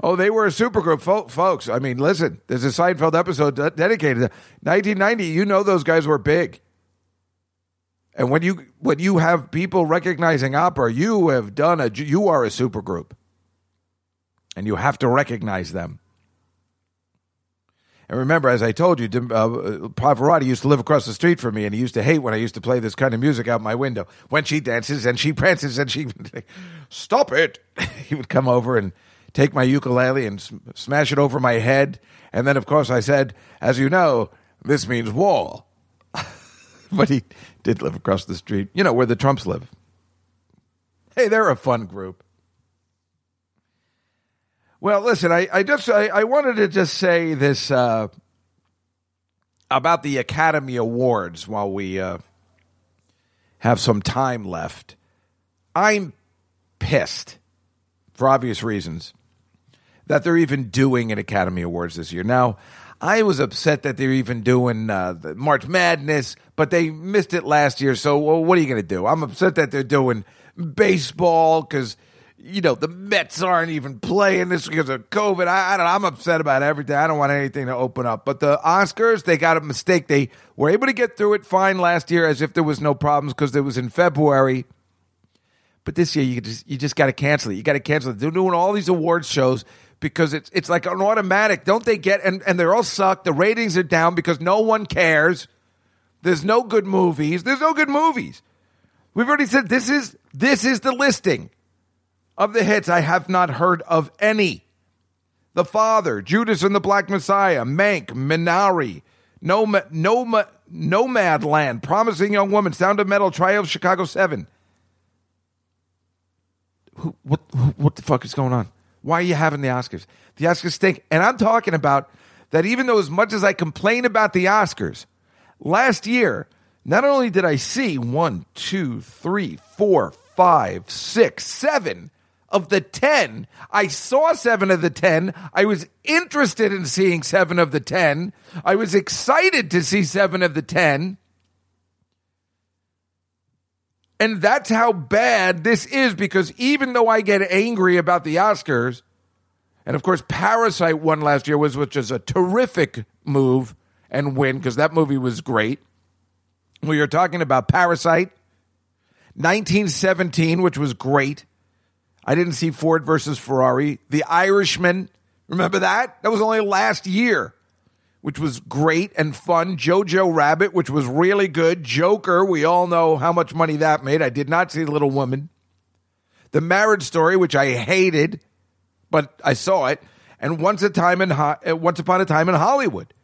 Oh, they were a supergroup, Fol- folks. I mean, listen, there's a Seinfeld episode de- dedicated to nineteen ninety. You know those guys were big. And when you when you have people recognizing opera, you have done a you are a supergroup, and you have to recognize them. And remember, as I told you, uh, Pavarotti used to live across the street from me, and he used to hate when I used to play this kind of music out my window. When she dances and she prances and she... Stop it! He would come over and take my ukulele and sm- smash it over my head. And then, of course, I said, as you know, this means wall. But he did live across the street, you know, where the Trumps live. Hey, they're a fun group. Well, listen, I, I just I, I wanted to just say this uh, about the Academy Awards while we uh, have some time left. I'm pissed, for obvious reasons, that they're even doing an Academy Awards this year. Now, I was upset that they're even doing uh, the March Madness, but they missed it last year, so well, what are you going to do? I'm upset that they're doing baseball because... You know, the Mets aren't even playing this because of COVID. I, I don't know. I'm upset about everything. I don't want anything to open up. But the Oscars, they got a mistake. They were able to get through it fine last year as if there was no problems because it was in February. But this year, you just you just got to cancel it. You got to cancel it. They're doing all these awards shows because it's it's like an automatic. Don't they get, and, and they're all sucked. The ratings are down because no one cares. There's no good movies. There's no good movies. We've already said this is this is the listing. Of the hits, I have not heard of any. The Father, Judas and the Black Messiah, Mank, Minari, Noma, Noma, Nomadland, Promising Young Woman, Sound of Metal, Trial of Chicago seven. Who, what, who, what the fuck is going on? Why are you having the Oscars? The Oscars stink. And I'm talking about that even though as much as I complain about the Oscars, last year, not only did I see one, two, three, four, five, six, seven... Of the ten, I saw seven of the ten. I was interested in seeing seven of the ten. I was excited to see seven of the ten. And that's how bad this is, because even though I get angry about the Oscars, and of course Parasite won last year, was which is a terrific move and win, because that movie was great. We are talking about Parasite, nineteen seventeen, which was great. I didn't see Ford versus Ferrari. The Irishman, remember that? That was only last year, which was great and fun. Jojo Rabbit, which was really good. Joker, we all know how much money that made. I did not see Little Women. The Marriage Story, which I hated, but I saw it. And Once a Time in Ho- Once Upon a Time in Hollywood.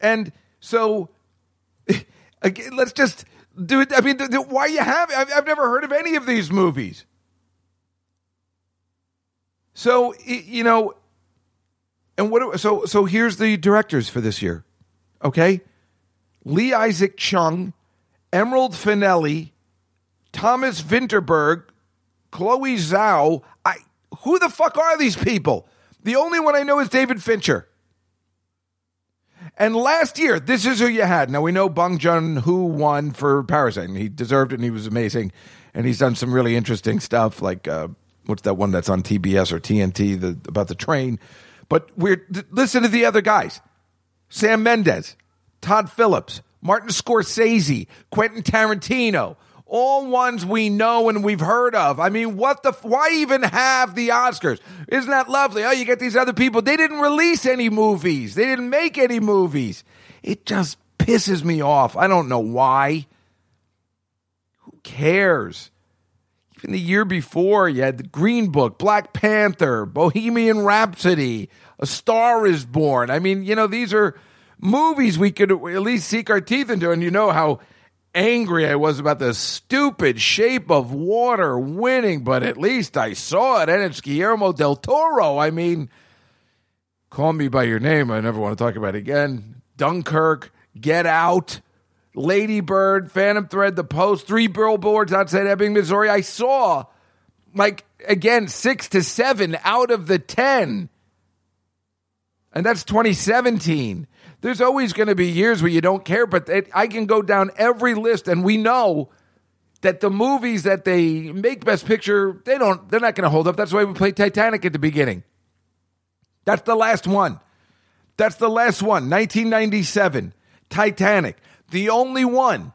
And so, again, let's just do it. I mean, th- th- why you have it? I've, I've never heard of any of these movies. So, you know, and what? So, so here's the directors for this year, okay? Lee Isaac Chung, Emerald Fennelly, Thomas Vinterberg, Chloe Zhao. I who the fuck are these people? The only one I know is David Fincher. And last year, this is who you had. Now, we know Bong Joon-ho won for Parasite, and he deserved it, and he was amazing. And he's done some really interesting stuff, like... Uh, What's that one that's on T B S or T N T the, about the train? But we're th- listen to the other guys. Sam Mendes, Todd Phillips, Martin Scorsese, Quentin Tarantino. all ones we know and we've heard of. I mean, what the? F- why even have the Oscars? Isn't that lovely? Oh, you get these other people. They didn't release any movies. They didn't make any movies. It just pisses me off. I don't know why. Who cares? Even the year before, you had The Green Book, Black Panther, Bohemian Rhapsody, A Star is Born. I mean, you know, these are movies we could at least sink our teeth into. And you know how angry I was about the stupid Shape of Water winning, but at least I saw it, and it's Guillermo del Toro. I mean, Call Me by Your Name, I never want to talk about it again. Dunkirk, Get Out, Lady Bird, Phantom Thread, The Post, Three Billboards Outside Ebbing, Missouri. I saw, like, again, six to seven out of the ten. And that's twenty seventeen. There's always going to be years where you don't care, but it, I can go down every list, and we know that the movies that they make Best Picture, they don't, they're not going to hold up. That's why we played Titanic at the beginning. That's the last one. That's the last one, nineteen ninety-seven, Titanic. The only one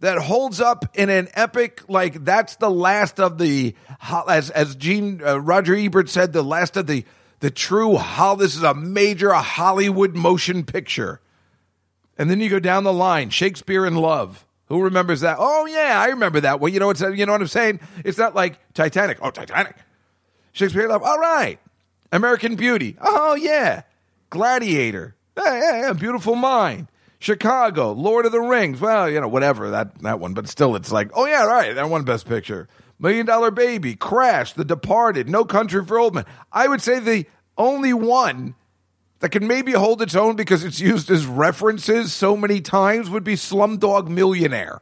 that holds up in an epic, like that's the last of the, as as Gene uh, Roger Ebert said, the last of the the true. How this is a major Hollywood motion picture, and then you go down the line. Shakespeare in Love. Who remembers that? Oh yeah, I remember that. Well, you know it's you know what I'm saying. It's not like Titanic. Oh, Titanic. Shakespeare in Love. All right. American Beauty. Oh yeah. Gladiator. Yeah, yeah, yeah. Beautiful Mind. Chicago, Lord of the Rings. Well, you know, whatever, that, that one. But still, it's like, oh, yeah, right, that one Best Picture. Million Dollar Baby, Crash, The Departed, No Country for Old Men. I would say the only one that can maybe hold its own because it's used as references so many times would be Slumdog Millionaire.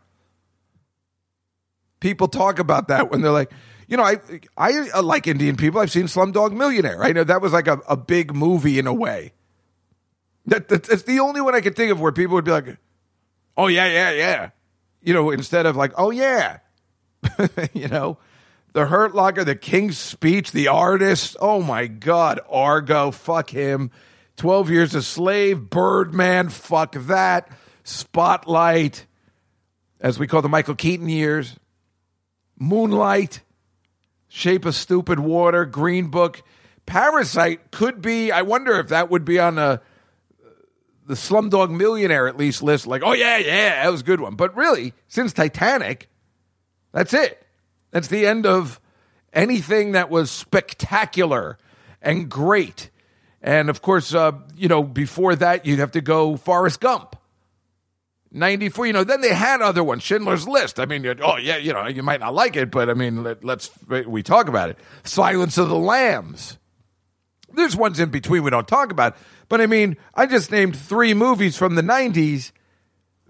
People talk about that when they're like, you know, I I like Indian people. I've seen Slumdog Millionaire. I know that was like a, a big movie in a way. That, that, that's the only one I could think of where people would be like, oh, yeah, yeah, yeah. You know, instead of like, oh, yeah. You know, The Hurt Locker, The King's Speech, The Artist. Oh, my God. Argo, fuck him. twelve Years a Slave, Birdman, fuck that. Spotlight, as we call the Michael Keaton years. Moonlight, Shape of Stupid Water, Green Book. Parasite could be, I wonder if that would be on a, the Slumdog Millionaire at least list, like, oh, yeah, yeah, that was a good one. But really, since Titanic, that's it. That's the end of anything that was spectacular and great. And, of course, uh, you know, before that, you'd have to go Forrest Gump, ninety-four. You know, then they had other ones, Schindler's List. I mean, oh, yeah, you know, you might not like it, but, I mean, let, let's we talk about it. Silence of the Lambs. There's ones in between we don't talk about. But, I mean, I just named three movies from the nineties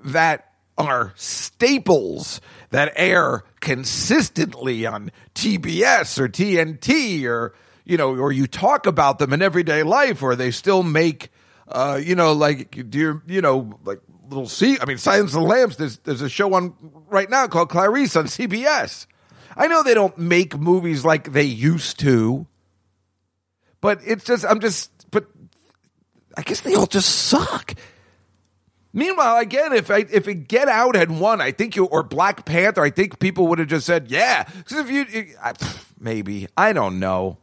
that are staples that air consistently on T B S or T N T or, you know, or you talk about them in everyday life, or they still make, uh, you know, like, do you, you know, like little C. I mean, Silence of the Lambs, there's, there's a show on right now called Clarice on C B S. I know they don't make movies like they used to, but it's just, I'm just, but I guess they all just suck. Meanwhile, again, if I, if Get Out had won, I think you, or Black Panther, I think people would have just said, yeah. Because if you, it, I, maybe, I don't know.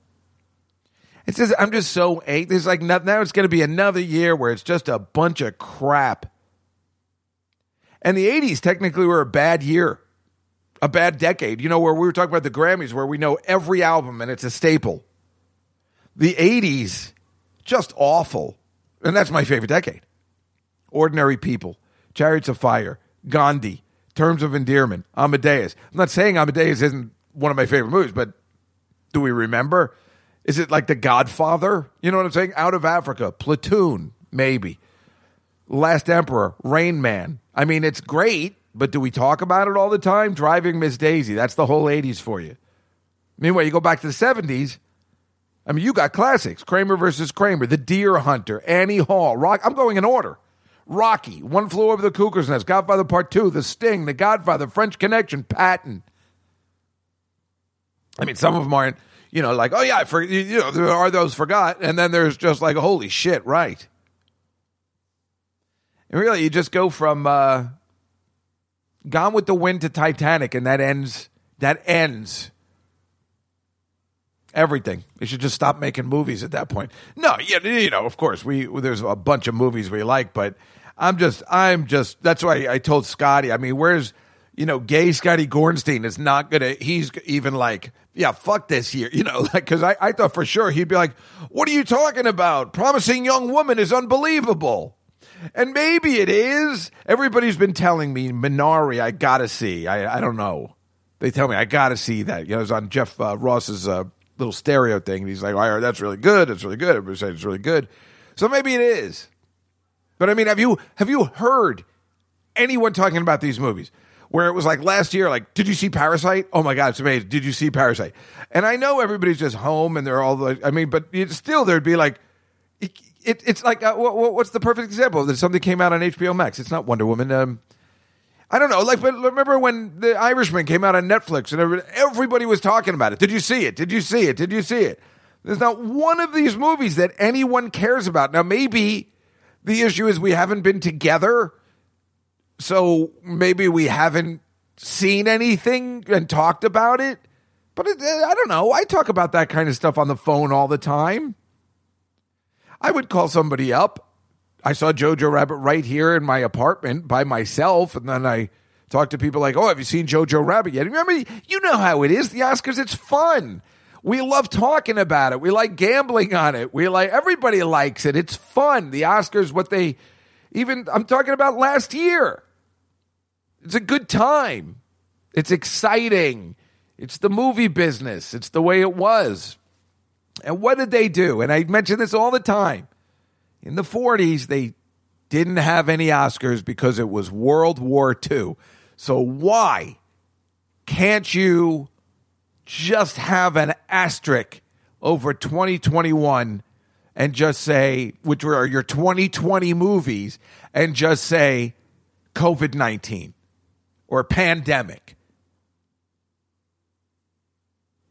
It's just, I'm just so angry. There's like, not, now it's going to be another year where it's just a bunch of crap. And the eighties technically were a bad year, a bad decade. You know, where we were talking about the Grammys, where we know every album and it's a staple. The eighties, just awful. And that's my favorite decade. Ordinary People, Chariots of Fire, Gandhi, Terms of Endearment, Amadeus. I'm not saying Amadeus isn't one of my favorite movies, but do we remember? Is it like The Godfather? You know what I'm saying? Out of Africa, Platoon, maybe. Last Emperor, Rain Man. I mean, it's great, but do we talk about it all the time? Driving Miss Daisy, that's the whole eighties for you. Meanwhile, you go back to the seventies, I mean, you got classics. Kramer versus Kramer, The Deer Hunter, Annie Hall, Rock. I'm going in order. Rocky, One Flew Over the Cuckoo's Nest, Godfather Part Two, The Sting, The Godfather, French Connection, Patton. I mean, some of them aren't, you know, like, oh, yeah, for, you know, there are those forgot. And then there's just like, holy shit, right. And really, you just go from, uh, Gone with the Wind to Titanic, and that ends. That ends everything. They should just stop making movies at that point. No, yeah, you know, of course, we there's a bunch of movies we like, but I'm just, I'm just. That's why I told Scotty. I mean, where's, you know, gay Scotty Gorenstein is not gonna. He's even like, yeah, fuck this year, you know, like because I, I thought for sure he'd be like, what are you talking about? Promising Young Woman is unbelievable. And maybe it is. Everybody's been telling me, Minari, I gotta see. I, I don't know. They tell me, I gotta see that. You know, it was on Jeff uh, Ross's uh, little stereo thing. And he's like, well, that's really good. It's really good. Everybody said it's really good. So maybe it is. But I mean, have you have you heard anyone talking about these movies? Where it was like last year, like, did you see Parasite? Oh my God, it's amazing. Did you see Parasite? And I know everybody's just home and they're all like, I mean, but it's still there'd be like, it, It, it's like, uh, what, what's the perfect example? That something came out on H B O Max. It's not Wonder Woman. Um, I don't know. Like, but remember when The Irishman came out on Netflix and everybody, everybody was talking about it. Did you see it? Did you see it? Did you see it? There's not one of these movies that anyone cares about. Now, maybe the issue is we haven't been together. So maybe we haven't seen anything and talked about it. But it, I don't know. I talk about that kind of stuff on the phone all the time. I would call somebody up. I saw Jojo Rabbit right here in my apartment by myself, and then I talked to people like, oh, have you seen Jojo Rabbit yet? Remember, you know how it is. The Oscars, it's fun. We love talking about it. We like gambling on it. We like, everybody likes it. It's fun. The Oscars, what they, even, I'm talking about last year. It's a good time. It's exciting. It's the movie business. It's the way it was. And what did they do? And I mention this all the time. In the forties, they didn't have any Oscars because it was World War Two. So why can't you just have an asterisk over twenty twenty-one and just say, which were your twenty twenty movies, and just say COVID nineteen or pandemic?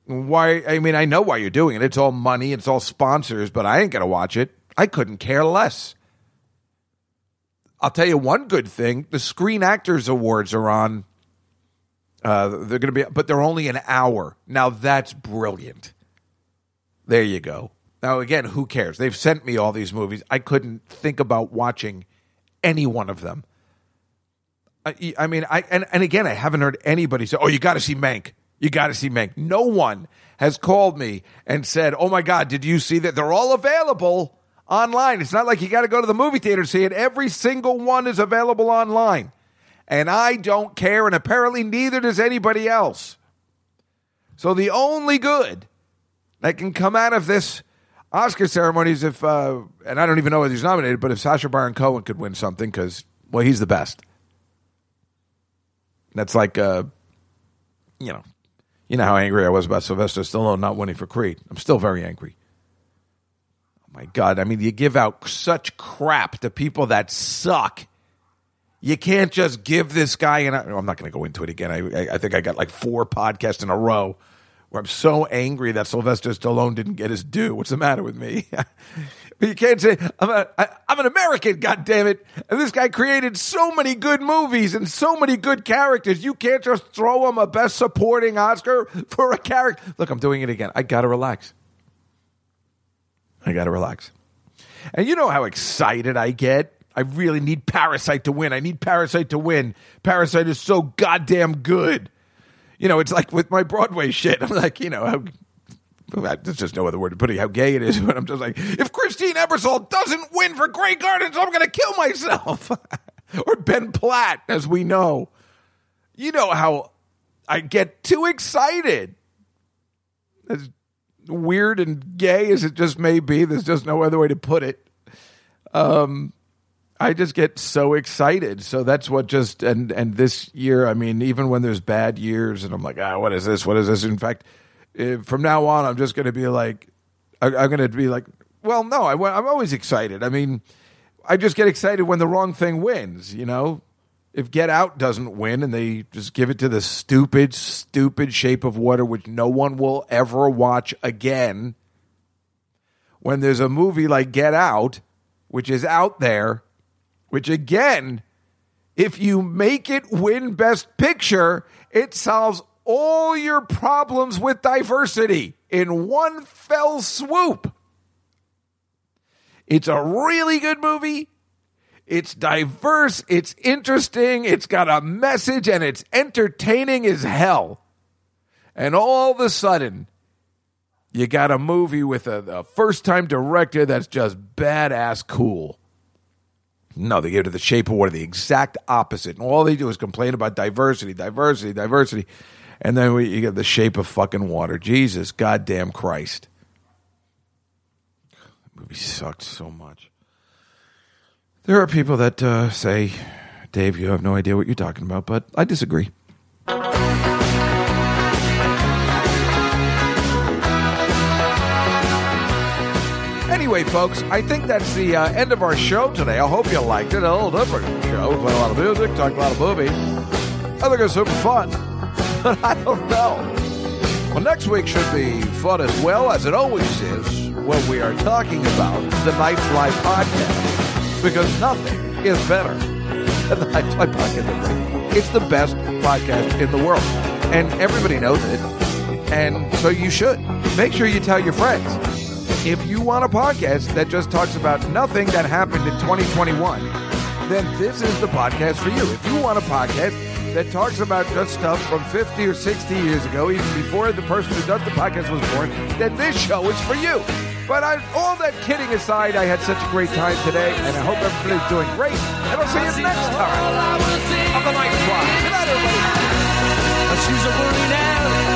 Why? I mean, I know why you're doing it. It's all money. It's all sponsors, but I ain't going to watch it. I couldn't care less. I'll tell you one good thing. The Screen Actors Awards are on. Uh, they're going to be, but they're only an hour. Now that's brilliant. There you go. Now, again, who cares? They've sent me all these movies. I couldn't think about watching any one of them. I, I mean, I and, and again, I haven't heard anybody say, oh, you got to see Mank. You got to see Mank. No one has called me and said, oh, my God, did you see that? They're all available online. It's not like you got to go to the movie theater to see it. Every single one is available online. And I don't care, and apparently neither does anybody else. So the only good that can come out of this Oscar ceremony is if, uh, and I don't even know whether he's nominated, but if Sacha Baron Cohen could win something because, well, he's the best. That's like, uh, you know. You know how angry I was about Sylvester Stallone not winning for Creed. I'm still very angry. Oh, my God. I mean, you give out such crap to people that suck. You can't just give this guy an... I'm not going to go into it again. I, I think I got like four podcasts in a row where I'm so angry that Sylvester Stallone didn't get his due. What's the matter with me? But you can't say, I'm, a, I, I'm an American, goddammit. And this guy created so many good movies and so many good characters. You can't just throw him a Best Supporting Oscar for a character. Look, I'm doing it again. I got to relax. I got to relax. And you know how excited I get. I really need Parasite to win. I need Parasite to win. Parasite is so goddamn good. You know, it's like with my Broadway shit. I'm like, you know, I'm, there's just no other word to put it, how gay it is, but I'm just like, if Christine Ebersole doesn't win for Grey Gardens, I'm going to kill myself. Or Ben Platt, as we know. You know how I get too excited. As weird and gay as it just may be, there's just no other way to put it. Um, I just get so excited. So that's what just, and, and this year, I mean, even when there's bad years, and I'm like, ah, what is this? What is this? In fact... If from now on, I'm just going to be like, I'm going to be like, well, no, I, I'm always excited. I mean, I just get excited when the wrong thing wins, you know? If Get Out doesn't win and they just give it to the stupid, stupid Shape of Water, which no one will ever watch again, when there's a movie like Get Out, which is out there, which again If you make it win Best Picture, it solves all your problems with diversity in one fell swoop. It's a really good movie. It's diverse. It's interesting. It's got a message, and it's entertaining as hell. And all of a sudden, you got a movie with a, a first-time director that's just badass cool. No, they give it to The Shape of Water, the exact opposite. And all they do is complain about diversity, diversity, diversity. And then we, you get The Shape of fucking Water. Jesus goddamn Christ. The movie sucked so much. There are people that uh, say, Dave, you have no idea what you're talking about, but I disagree. Anyway, folks, I think that's the uh, end of our show today. I hope you liked it. A little different show. We played a lot of music, talked a lot of movies. I think it was super fun, but I don't know. Well, next week should be fun as well, as it always is, when we are talking about the Nightfly Podcast, because nothing is better than the Nightfly Podcast. It's the best podcast in the world, and everybody knows it, and so you should. Make sure you tell your friends. If you want a podcast that just talks about nothing that happened in twenty twenty-one, then this is the podcast for you. If you want a podcast that talks about just stuff from fifty or sixty years ago, even before the person who does the podcast was born, then this show is for you. But I, all that kidding aside, I had such a great time today, and I hope everybody's doing great. And I'll see you next time on the Nightfly. Good night, everybody. She's a